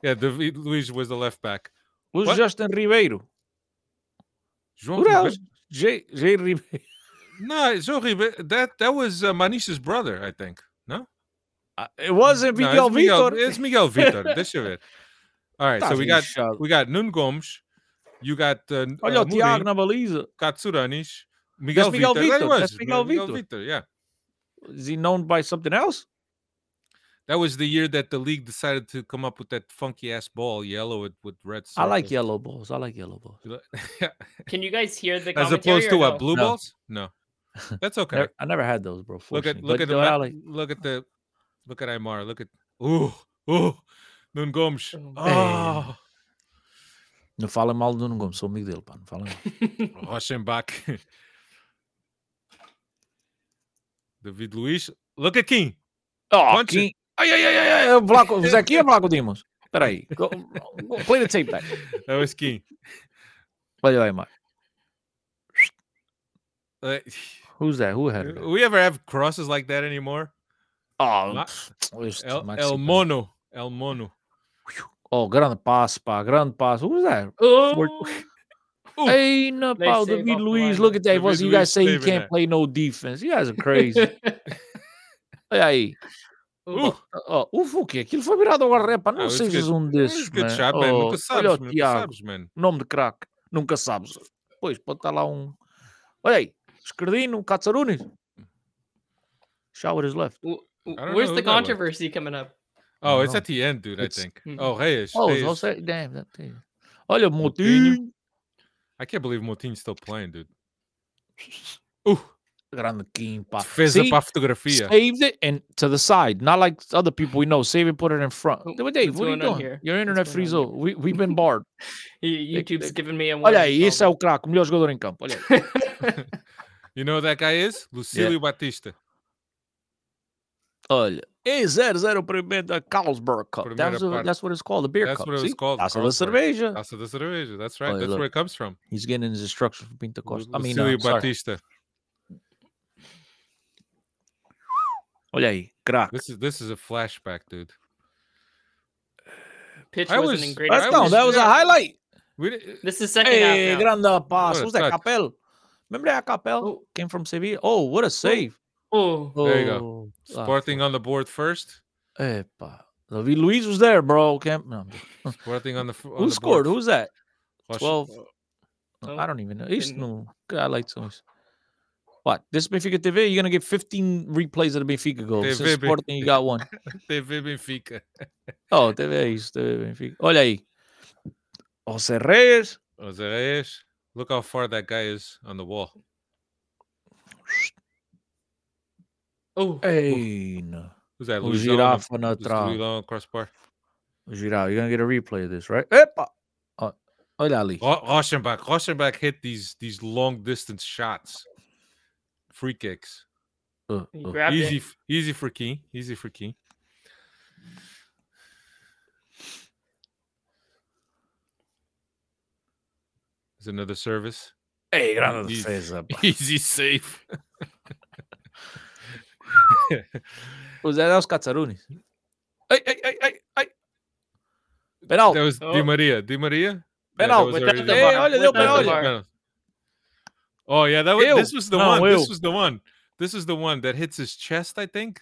Yeah, David Luiz was the left back. Who's what? Justin Ribeiro? João Ribeiro. J. J. Ribeiro. No, João Ribeiro. That, that was uh, Manich's brother, I think. No? Uh, it wasn't no, Miguel Vitor. It's Miguel Vitor. This is it. All right, so we got we got Nuno Gomes. You got uh, Olha uh, Thiago na baliza. Katsuranis. Miguel Vitor. That was That's Miguel Vitor. Yeah. Is he known by something else? That was the year that the league decided to come up with that funky ass ball, yellow with, with red circles. I like yellow balls. I like yellow balls. Can you guys hear the commentary? As opposed to what? No? Blue no. balls? No. That's okay. Never, I never had those, bro. Look at look but, at the uh, like... look at the Look at Aimar. Look at ooh ooh Nuno Gomes. Oh, não fala mal do Nuno Gomes. Sou amigo dele, pá. Não fala mal. Rosenbach. David Luiz. Look at Kim. Oh, Kim. Ai, ai, ai, ai. Vlaco. Zé Kim ou Vlachodimos? Espera aí. Go, go, play the tape back. That was Kim. Olha o Aimar. Who's that? Who had it? We ever have crosses like that anymore? Oh, Ma- El, El Mono. El Mono. Oh, grande pass, pá. Grande pass. Who was that? Oh. Hey, no, pal. David Luiz. Look at that. David you Luiz guys say you can't that. Play no defense. You guys are crazy. Olha aí. Uh. Oh, oh, ufa, o que? Aquilo foi virado agora, repa. Não ah, sejas um desses, man. Shot, man. Oh, nunca sabes, olha o nunca Tiago. Sabes, man. Nome de craque. Nunca sabes. Pois, pode estar lá um... Olha aí. Esquerdino, Katsarunis. Shower is left. Uh. Where's the controversy coming up? Oh, it's know. At the end, dude, it's... I think. Mm-hmm. Oh, Reyes. Oh, Reyes. Also, damn. That thing. Olha, Moutinho. I can't believe Moutinho's still playing, dude. Ooh. Grande Kim, pá. Fez a pá fotografia. Saved it and to the side. Not like other people we know. Save it, put it in front. Oh, Dave, what are you doing? Here? Your internet freeze up. We, we've been barred. YouTube's they, giving me a one. Olha aí, esse é o craque. O melhor jogador em campo. Olha aí. You know who that guy is? Lucílio yeah. Batista. Olha, em zero zero primeira Carlsberg Cup. Primeira that's, a, that's what it's called, the beer that's cup. That's what it was see? Called. Taça da Cerveja. Taça da Cerveja. That's right. Oh, that's look. Where it comes from. He's getting his instruction from Pinto Costa. L- I mean, Lucílio uh, Batista. Olha aí, crack. This is this is a flashback, dude. Pitch I wasn't was, in great. That's no, that was yeah. a highlight. We, this is second hey, half now. Grande pass. Who's that? Capel. Remember that Capel? Oh. Came from Sevilla. Oh, what a save. Oh. There you go. Sporting ah. on the board first. Epa. David Luiz was there, bro. Camp. No. Sporting on the on Who the scored? Board. Who's that? twelve Oh. I don't even know. It's no. I like so much. What? This Benfica T V, you're going to get fifteen replays of the Benfica goal. T V, Since Sporting, you got one. T V Benfica. Oh, T V is T V Benfica. Olha aí. José Reyes. José Reyes. Look how far that guy is on the wall. Oh, hey, no. Who's that? Luizão, o girafa na trave. Luizão, crossbar. Giral, you're going to get a replay of this, right? Epa! Oh, olha ali. Rauschenbach. Rauschenbach hit these, these long-distance shots. Free kicks. Uh, uh. Easy, easy for King. Easy for King. There's another service. Hey, got another face up. Easy safe. Was that else Cazzarunis? Hey, hey, hey, hey, hey. Penal. That was oh. Di Maria. Di Maria? Penal. Yeah, already... Hey, olha, deu penal. Oh, yeah, that was, this was the no, one. Eu. This was the one. This is the one that hits his chest, I think.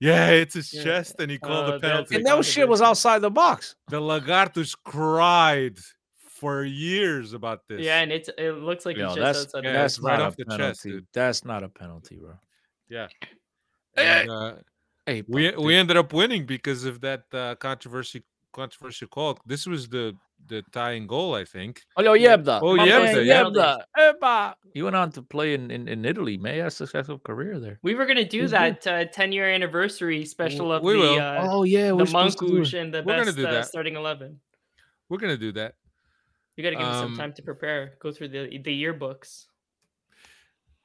Yeah, it's his yeah. chest, and he called uh, the penalty. And that shit was outside the box. The Lagartos cried for years about this. Yeah, and it's it looks like no, it's just outside yeah, the box. That's right off the penalty. Chest, dude. That's not a penalty, bro. Yeah. Hey, and, uh, hey, we dude. we ended up winning because of that uh, controversy controversial call. This was the the tying goal, I think. Oh, yeah, Yebda. Oh, Yebda. Yebda. He went on to play in, in, in Italy, man. He had a successful career there. We were going to do mm-hmm. that uh, ten-year anniversary special of we the, will. Uh, oh, yeah, the Mancush and the we're best uh, starting eleven. We're going to do that. You got to give um, us some time to prepare. Go through the, the yearbooks.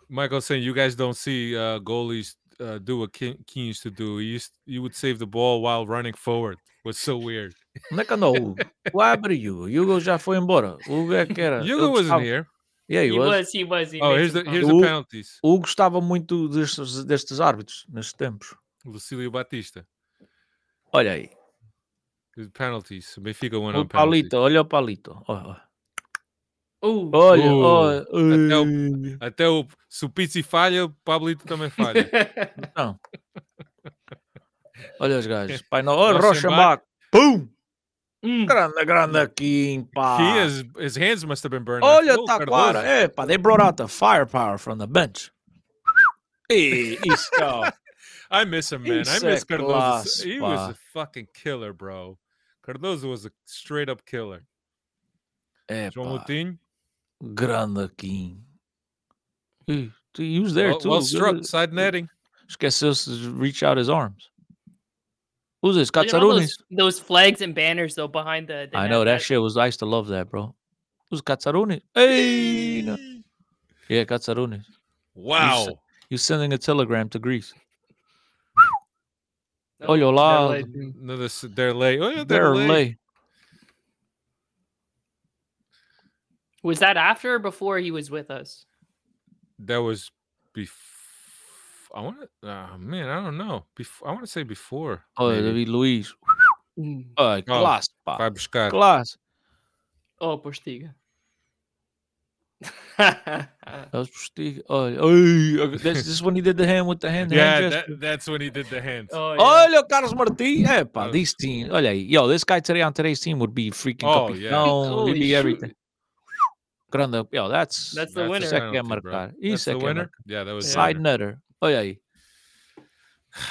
Michael's saying you guys don't see uh, goalies uh, do what King, King used to do. He used, he would save the ball while running forward. Was so weird. Como é que andou, Hugo? Why about Hugo? Hugo já foi embora. Hugo é que era. Hugo wasn't here. Yeah, he, he was. was. He was. He oh, here's the, here's the penalties. Hugo gostava muito destes, destes árbitros nestes tempos. Lucílio Batista. Olha aí. The penalties. Benfica won on penalties. Palito, olha o Palito. Oh, oh. Uh. Olha. Uh. Oh, uh. Até o... Até o se o Pizzi falha, o Pablito também falha. Não. Olha os gajos. Pai não. Oh, Rauschenbach. Boom. Mm. Grande, grande King, pá. He is, his hands must have been burning. Olha, oh, Taquara. Hey, pá, they brought out the firepower from the bench. Hey, Isco. I miss him, man. Isso I miss é Cardoso. Class, he pá. Was a fucking killer, bro. Cardoso was a straight-up killer. Hey, João Moutinho. Grande King. He, he was there, well, too. Well struck. Side netting. Esqueceu-se to reach out his arms. Who's this? Cazzarunis? You know those, those flags and banners, though, behind the... the I know, that shit was... I used to love that, bro. Who's Cazzarunis? Hey! No. Yeah, Cazzarunis. Wow. You're, you're sending a telegram to Greece. Oh, you're loud. No, this, they're late. Oh, yeah, they're, they're late. late. Was that after or before he was with us? That was before. I want to, uh, man, I don't know. Bef- I want to say before. Oh, maybe. David Luiz. uh, class, oh, vai buscar. Class. Oh, Postiga. That was Postiga. Oh, oh that's, this is when he did the hand with the hand. Yeah, hand that, that's when he did the hands. Oh, yeah. Olha, Carlos Martí. Hey, pa, oh. This team. Olha, yo, this guy today on today's team would be freaking oh, copy. Yeah. No, he'd be everything. Grande, yo, that's that's the winner. That's the winner. Yeah, that was side netter. Olha aí.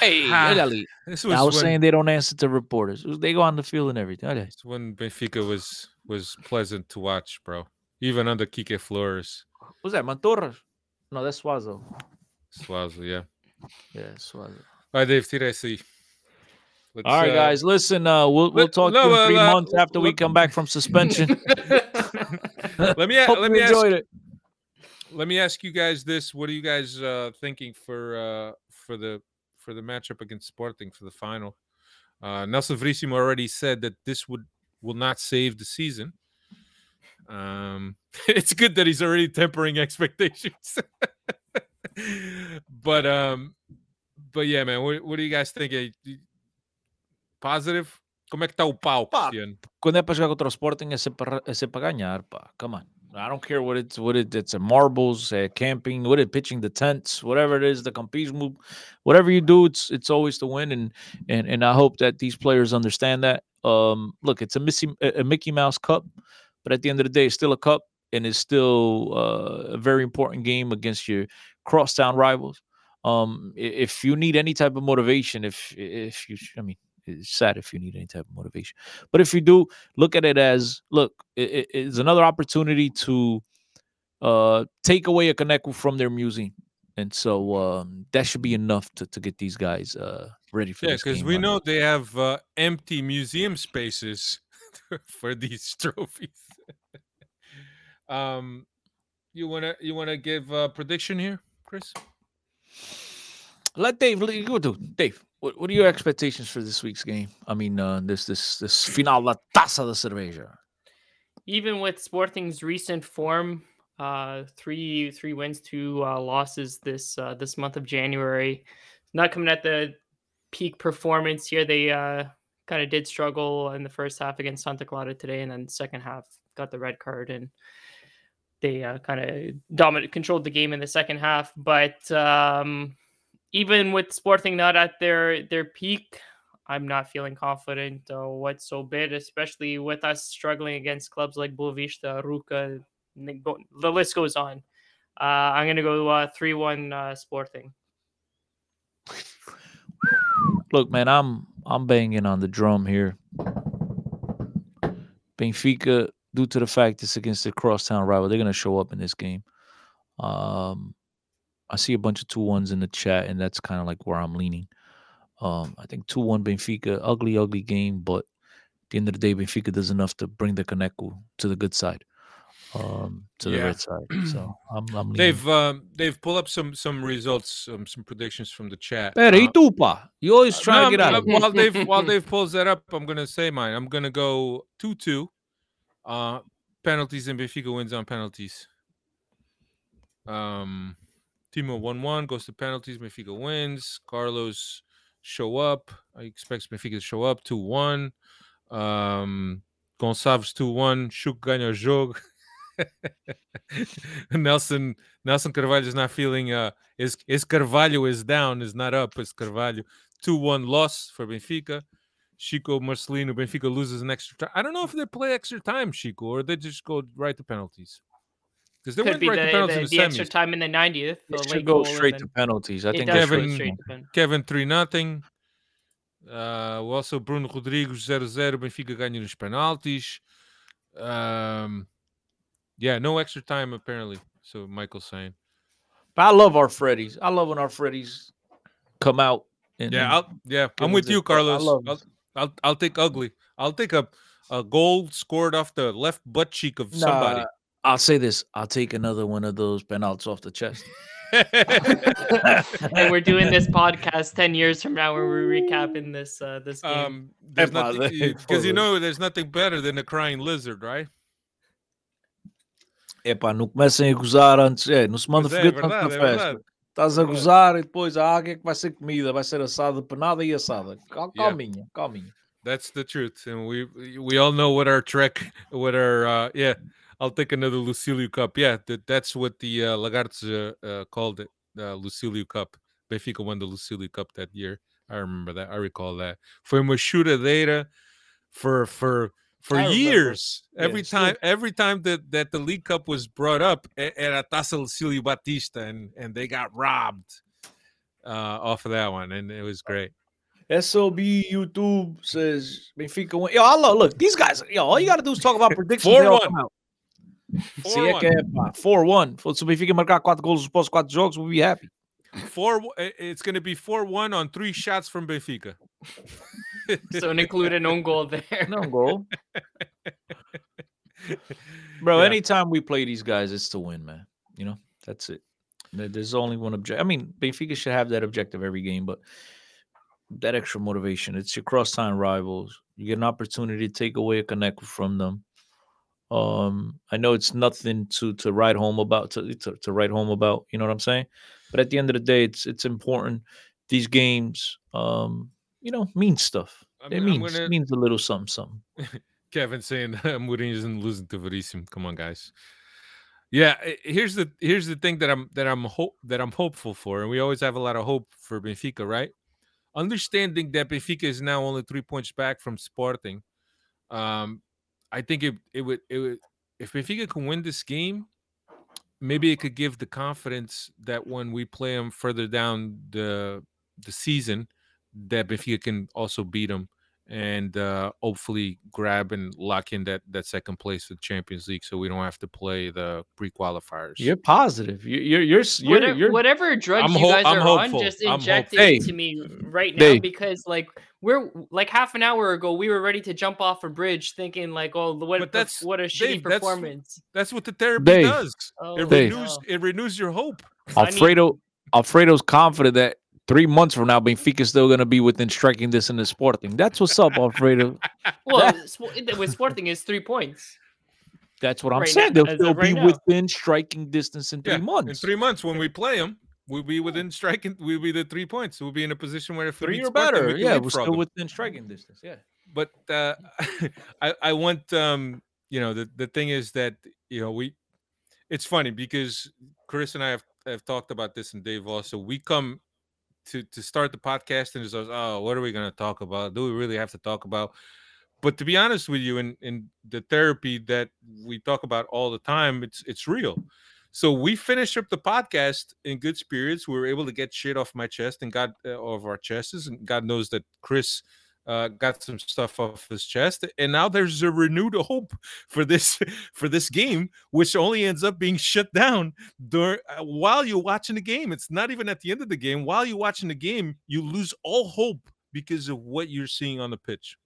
Hey, ah, olha ali. This was I was when, saying they don't answer to reporters. They go on the field and everything. Olha. It's when Benfica was was pleasant to watch, bro. Even under Kike Flores. Was that Mantorras? No, that's Suazo. Suazo, yeah. Yeah, Suazo. All right, Dave, T D C. All right, uh, guys, listen. Uh, we'll we'll talk no, to you in three uh, months after uh, we come back from suspension. let me Hope let me ask. It. Let me ask you guys this: what are you guys uh, thinking for uh, for the for the matchup against Sporting for the final? Uh, Nelson Veríssimo already said that this would will not save the season. Um, it's good that he's already tempering expectations. but um, but yeah, man, what, what are you guys thinking? Positive? Como é que tá o pau, Cristiano? Quando é para jogar contra o Sporting é sempre é sempre para ganhar, pá. Come on. I don't care what it's what it, it's a marbles, a camping, what it pitching the tents, whatever it is, the compete move, whatever you do, it's it's always to win, and and and I hope that these players understand that. Um, look, it's a Missy, a Mickey Mouse Cup, but at the end of the day, it's still a cup, and it's still uh, a very important game against your crosstown rivals. Um, if you need any type of motivation, if if you, I mean. It's sad if you need any type of motivation. But if you do, look at it as, look, it, it's another opportunity to uh, take away a Koneku from their museum. And so um, that should be enough to, to get these guys uh, ready for yeah, this game. Yeah, because we right know now. They have uh, empty museum spaces for these trophies. um, you wanna you wanna give a prediction here, Chris? Let Dave. Let you go do Dave. What, what are your expectations for this week's game? I mean, uh, this this this final la Taça da Cerveja. Even with Sporting's recent form. Uh, three three wins, two uh, losses this uh, this month of January. Not coming at the peak performance here. They uh, kind of did struggle in the first half against Santa Clara today, and then second half got the red card, and they uh, kind of dominated, controlled the game in the second half. But um, even with Sporting not at their their peak, I'm not feeling confident uh, whatsoever, especially with us struggling against clubs like Boavista, Aroca. The list goes on. Uh, I'm going to go uh, three one uh, Sporting. Look, man, I'm I'm banging on the drum here. Benfica, due to the fact it's against the crosstown rival, they're going to show up in this game. Um, I see a bunch of two ones in the chat, and that's kind of like where I'm leaning. Um, I think two one Benfica, ugly, ugly game, but at the end of the day, Benfica does enough to bring the Coneco to the good side. Um, to the yeah. red side. So I'm. I'm they've um, they've pulled up some some results, um, some predictions from the chat. Hey, uh, you always trying uh, to get out. Uh, while they've while they've pulls that up, I'm gonna say mine. I'm gonna go two two. Uh, penalties and Benfica wins on penalties. Um, Timo one one goes to penalties. Benfica wins. Carlos show up. I expect Benfica to show up two one. Um, Gonçalves two one. Chuk ganha jogo. Nelson Nelson Carvalho is not feeling uh is is Carvalho is down is not up is Carvalho two one loss for Benfica. Chico Marcelino, Benfica loses an extra time. I don't know if they play extra time, Chico, or they just go right to penalties, because they could went right the, to penalties the, in the, the extra time in the ninetieth. It should go straight to penalties. I think Kevin Kevin three nothing. Uh, also Bruno Rodrigues zero zero. Benfica ganha nos penalties. Um. Yeah, no extra time, apparently. So Michael's saying. But I love our Freddies. I love when our Freddies come out. And, yeah, I'll, yeah, I'm with you, Carlos. I'll, I'll I'll take ugly. I'll take a, a goal scored off the left butt cheek of nah, somebody. I'll say this. I'll take another one of those penalties off the chest. And we're doing this podcast ten years from now where we're recapping this, uh, this game. Because um, you know there's nothing better than a crying lizard, right? Epá, não comecem a gozar antes, é, não se manda pois foguete é, antes da é festa. É Estás a gozar e depois a águia que vai ser comida, vai ser assada, penada e assada. Cal- calminha, yeah. calminha. That's the truth. And we we all know what our trek, what our, uh, yeah, I'll take another Lucilio Cup. Yeah, that, that's what the uh, Lagartos uh, uh, called it, uh, Lucilio Cup. Benfica won the Lucilio Cup that year. I remember that. I recall that. Foi uma choradeira for, for, For I years, remember. every yeah, time, sure. every time that, that the League Cup was brought up, era Taça Lucílio Batista, and and they got robbed uh, off of that one, and it was great. S O B YouTube says Benfica win. Yo, I love, look, these guys. Yo, all you got to do is talk about predictions. Four one. Four one. É é, four one. So Benfica marcar quatro gols nos próximos quatro jogos, we'll be happy. Four. It's going to be four one on three shots from Benfica. So it included an own goal there. No goal. Bro, yeah. Anytime we play these guys, it's to win, man. You know, that's it. There's only one objective. I mean, Benfica should have that objective every game, but that extra motivation. It's your cross-time rivals. You get an opportunity to take away a connect from them. Um, I know it's nothing to to write home about, to, to, to write home about, you know what I'm saying? But at the end of the day, it's it's important. These games, um, you know, mean stuff. I mean, it means, gonna... means a little something, something. Kevin saying Mourinho isn't losing to Veríssimo. Come on, guys. Yeah, here's the here's the thing that I'm that I'm hope that I'm hopeful for, and we always have a lot of hope for Benfica, right? Understanding that Benfica is now only three points back from Sporting, um, I think it it would it would if Benfica can win this game, maybe it could give the confidence that when we play them further down the the season. That Benfica can also beat them and uh, hopefully grab and lock in that, that second place for the Champions League, so we don't have to play the pre-qualifiers. You're positive. You're you're, you're, whatever, you're, you're whatever drugs I'm you guys ho- are hopeful. on, just inject it hey. to me right now hey. because like we're like half an hour ago we were ready to jump off a bridge thinking like, oh, what that's, what a shitty Dave, performance. That's, that's what the therapy Dave. does. Oh, it Dave. renews it renews your hope. Alfredo Alfredo's confident that three months from now, Benfica is still going to be within striking distance of Sporting. That's what's up, Alfredo. Well, with Sporting is three points. That's what I'm right saying. Now, They'll still right be now. within striking distance in three yeah, months. In three months, when we play them, we'll be within striking. We'll be the three points. We'll be in a position where if three or Sporting, better, we yeah, we're still them. within striking distance. Yeah, but uh, I, I want um, you know, the the thing is that you know we. It's funny because Chris and I have have talked about this, and Dave also. We come. To, to start the podcast and just oh, what are we going to talk about? Do we really have to talk about? But to be honest with you, in, in the therapy that we talk about all the time, it's it's real. So we finished up the podcast in good spirits. We were able to get shit off my chest and got uh, off our chests, and God knows that Chris uh, got some stuff off his chest. And now there's a renewed hope for this for this game, which only ends up being shut down during uh, while you're watching the game. It's not even at the end of the game. While you're watching the game, you lose all hope because of what you're seeing on the pitch.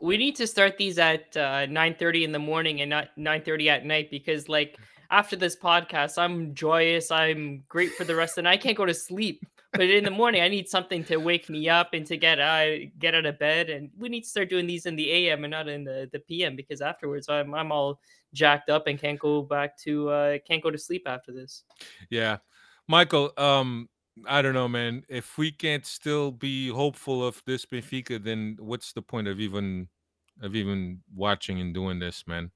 We need to start these at uh, nine thirty in the morning and not nine thirty at night, because like after this podcast, I'm joyous. I'm great for the rest of the night. I can't go to sleep. But in the morning, I need something to wake me up and to get uh, get out of bed. And we need to start doing these in the A M and not in the, the P M, because afterwards I'm I'm all jacked up and can't go back to uh, can't go to sleep after this. Yeah, Michael. Um, I don't know, man. If we can't still be hopeful of this Benfica, then what's the point of even of even watching and doing this, man?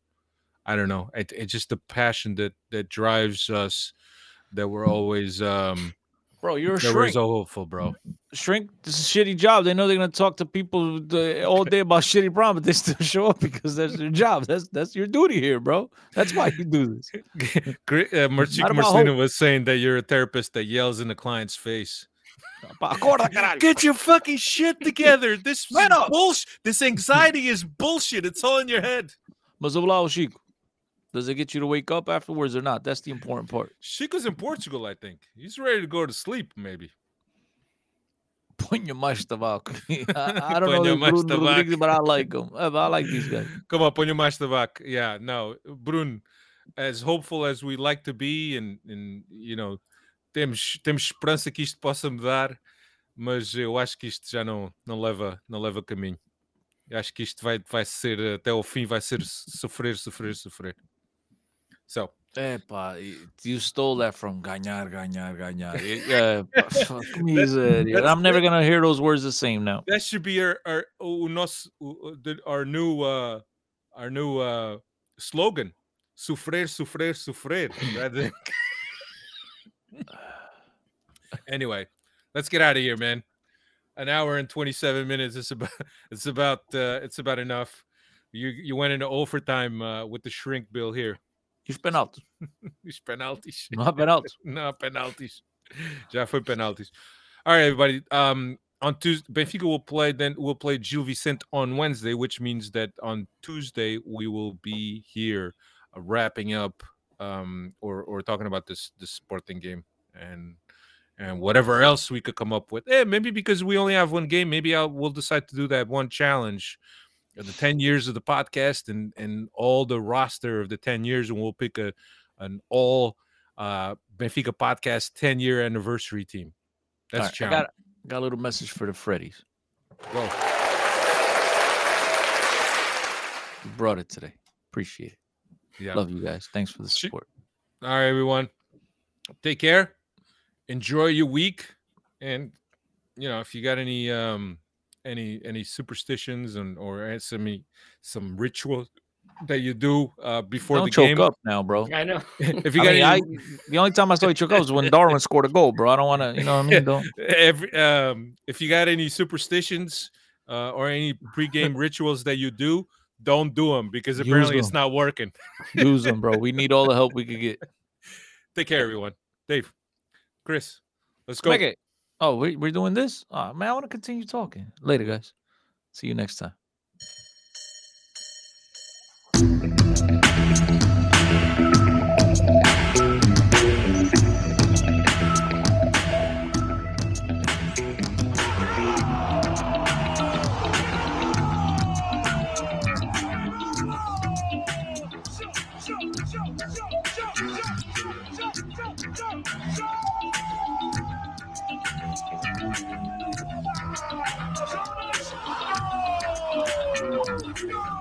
I don't know. It, it's just the passion that that drives us. That we're always. Um, Bro, you're a that shrink. So hopeful, bro. Shrink, this is a shitty job. They know they're going to talk to people the, all day about shitty problems, but they still show up because that's their job. That's that's your duty here, bro. That's why you do this. uh, Marcino was saying that you're a therapist that yells in the client's face. Get your fucking shit together. This bullshit. This anxiety is bullshit. It's all in your head. Does it get you to wake up afterwards or not? That's the important part. Chico's in Portugal, I think. He's ready to go to sleep, maybe. Ponho mais tabaco. I don't know Bruno Rodrigues, but I like him. I like these guys. Come on, ponho mais tabaco. Yeah, no. Bruno, as hopeful as we like to be, and, and you know, temos, temos esperança que isto possa mudar, mas eu acho que isto já não, não, leva, não leva caminho. Eu acho que isto vai, vai ser, até o fim, vai ser sofrer, sofrer, sofrer. So, Epa, you stole that from Gañar, Gañar, Gañar. It, uh, I'm never gonna hear those words the same now. That should be our our our new uh, our new uh, slogan: "Sufrir, sufrir, sufrir." Anyway, let's get out of here, man. An hour and twenty-seven minutes. It's about. It's about. Uh, it's about enough. You you went into overtime uh, with the shrink bill here. Os penaltis. Os penaltis. Não há penaltis. Não há penaltis. Já foi penaltis. All right, everybody. Um, on Tuesday, Benfica will play. Then we'll play Gil Vicente on Wednesday, which means that on Tuesday we will be here uh, wrapping up um, or or talking about this this Sporting game and and whatever else we could come up with. Eh, maybe because we only have one game, maybe I'll we'll decide to do that one challenge. The ten years of the podcast and, and all the roster of the ten years, and we'll pick a an all uh, Benfica podcast ten year anniversary team. That's right, challenge. I got, got a little message for the Freddies. Go. You brought it today. Appreciate it. Yeah. Love you guys. Thanks for the support. All right, everyone. Take care. Enjoy your week. And you know, if you got any um any any superstitions and or some some rituals that you do uh before Don't the choke game up now, bro. I know. If you got I mean, any... I, the only time I saw you choke up was when Darwin scored a goal, bro. I don't want to, you know what I mean? Don't... Every, um if you got any superstitions uh or any pregame rituals that you do, don't do them, because Use apparently them. It's not working. Use them, bro. We need all the help we could get. Take care, everyone. Dave, Chris, let's go. Make it. Oh, we, we're doing this? Oh, man, I want to continue talking. Later, guys. See you next time. Let's go.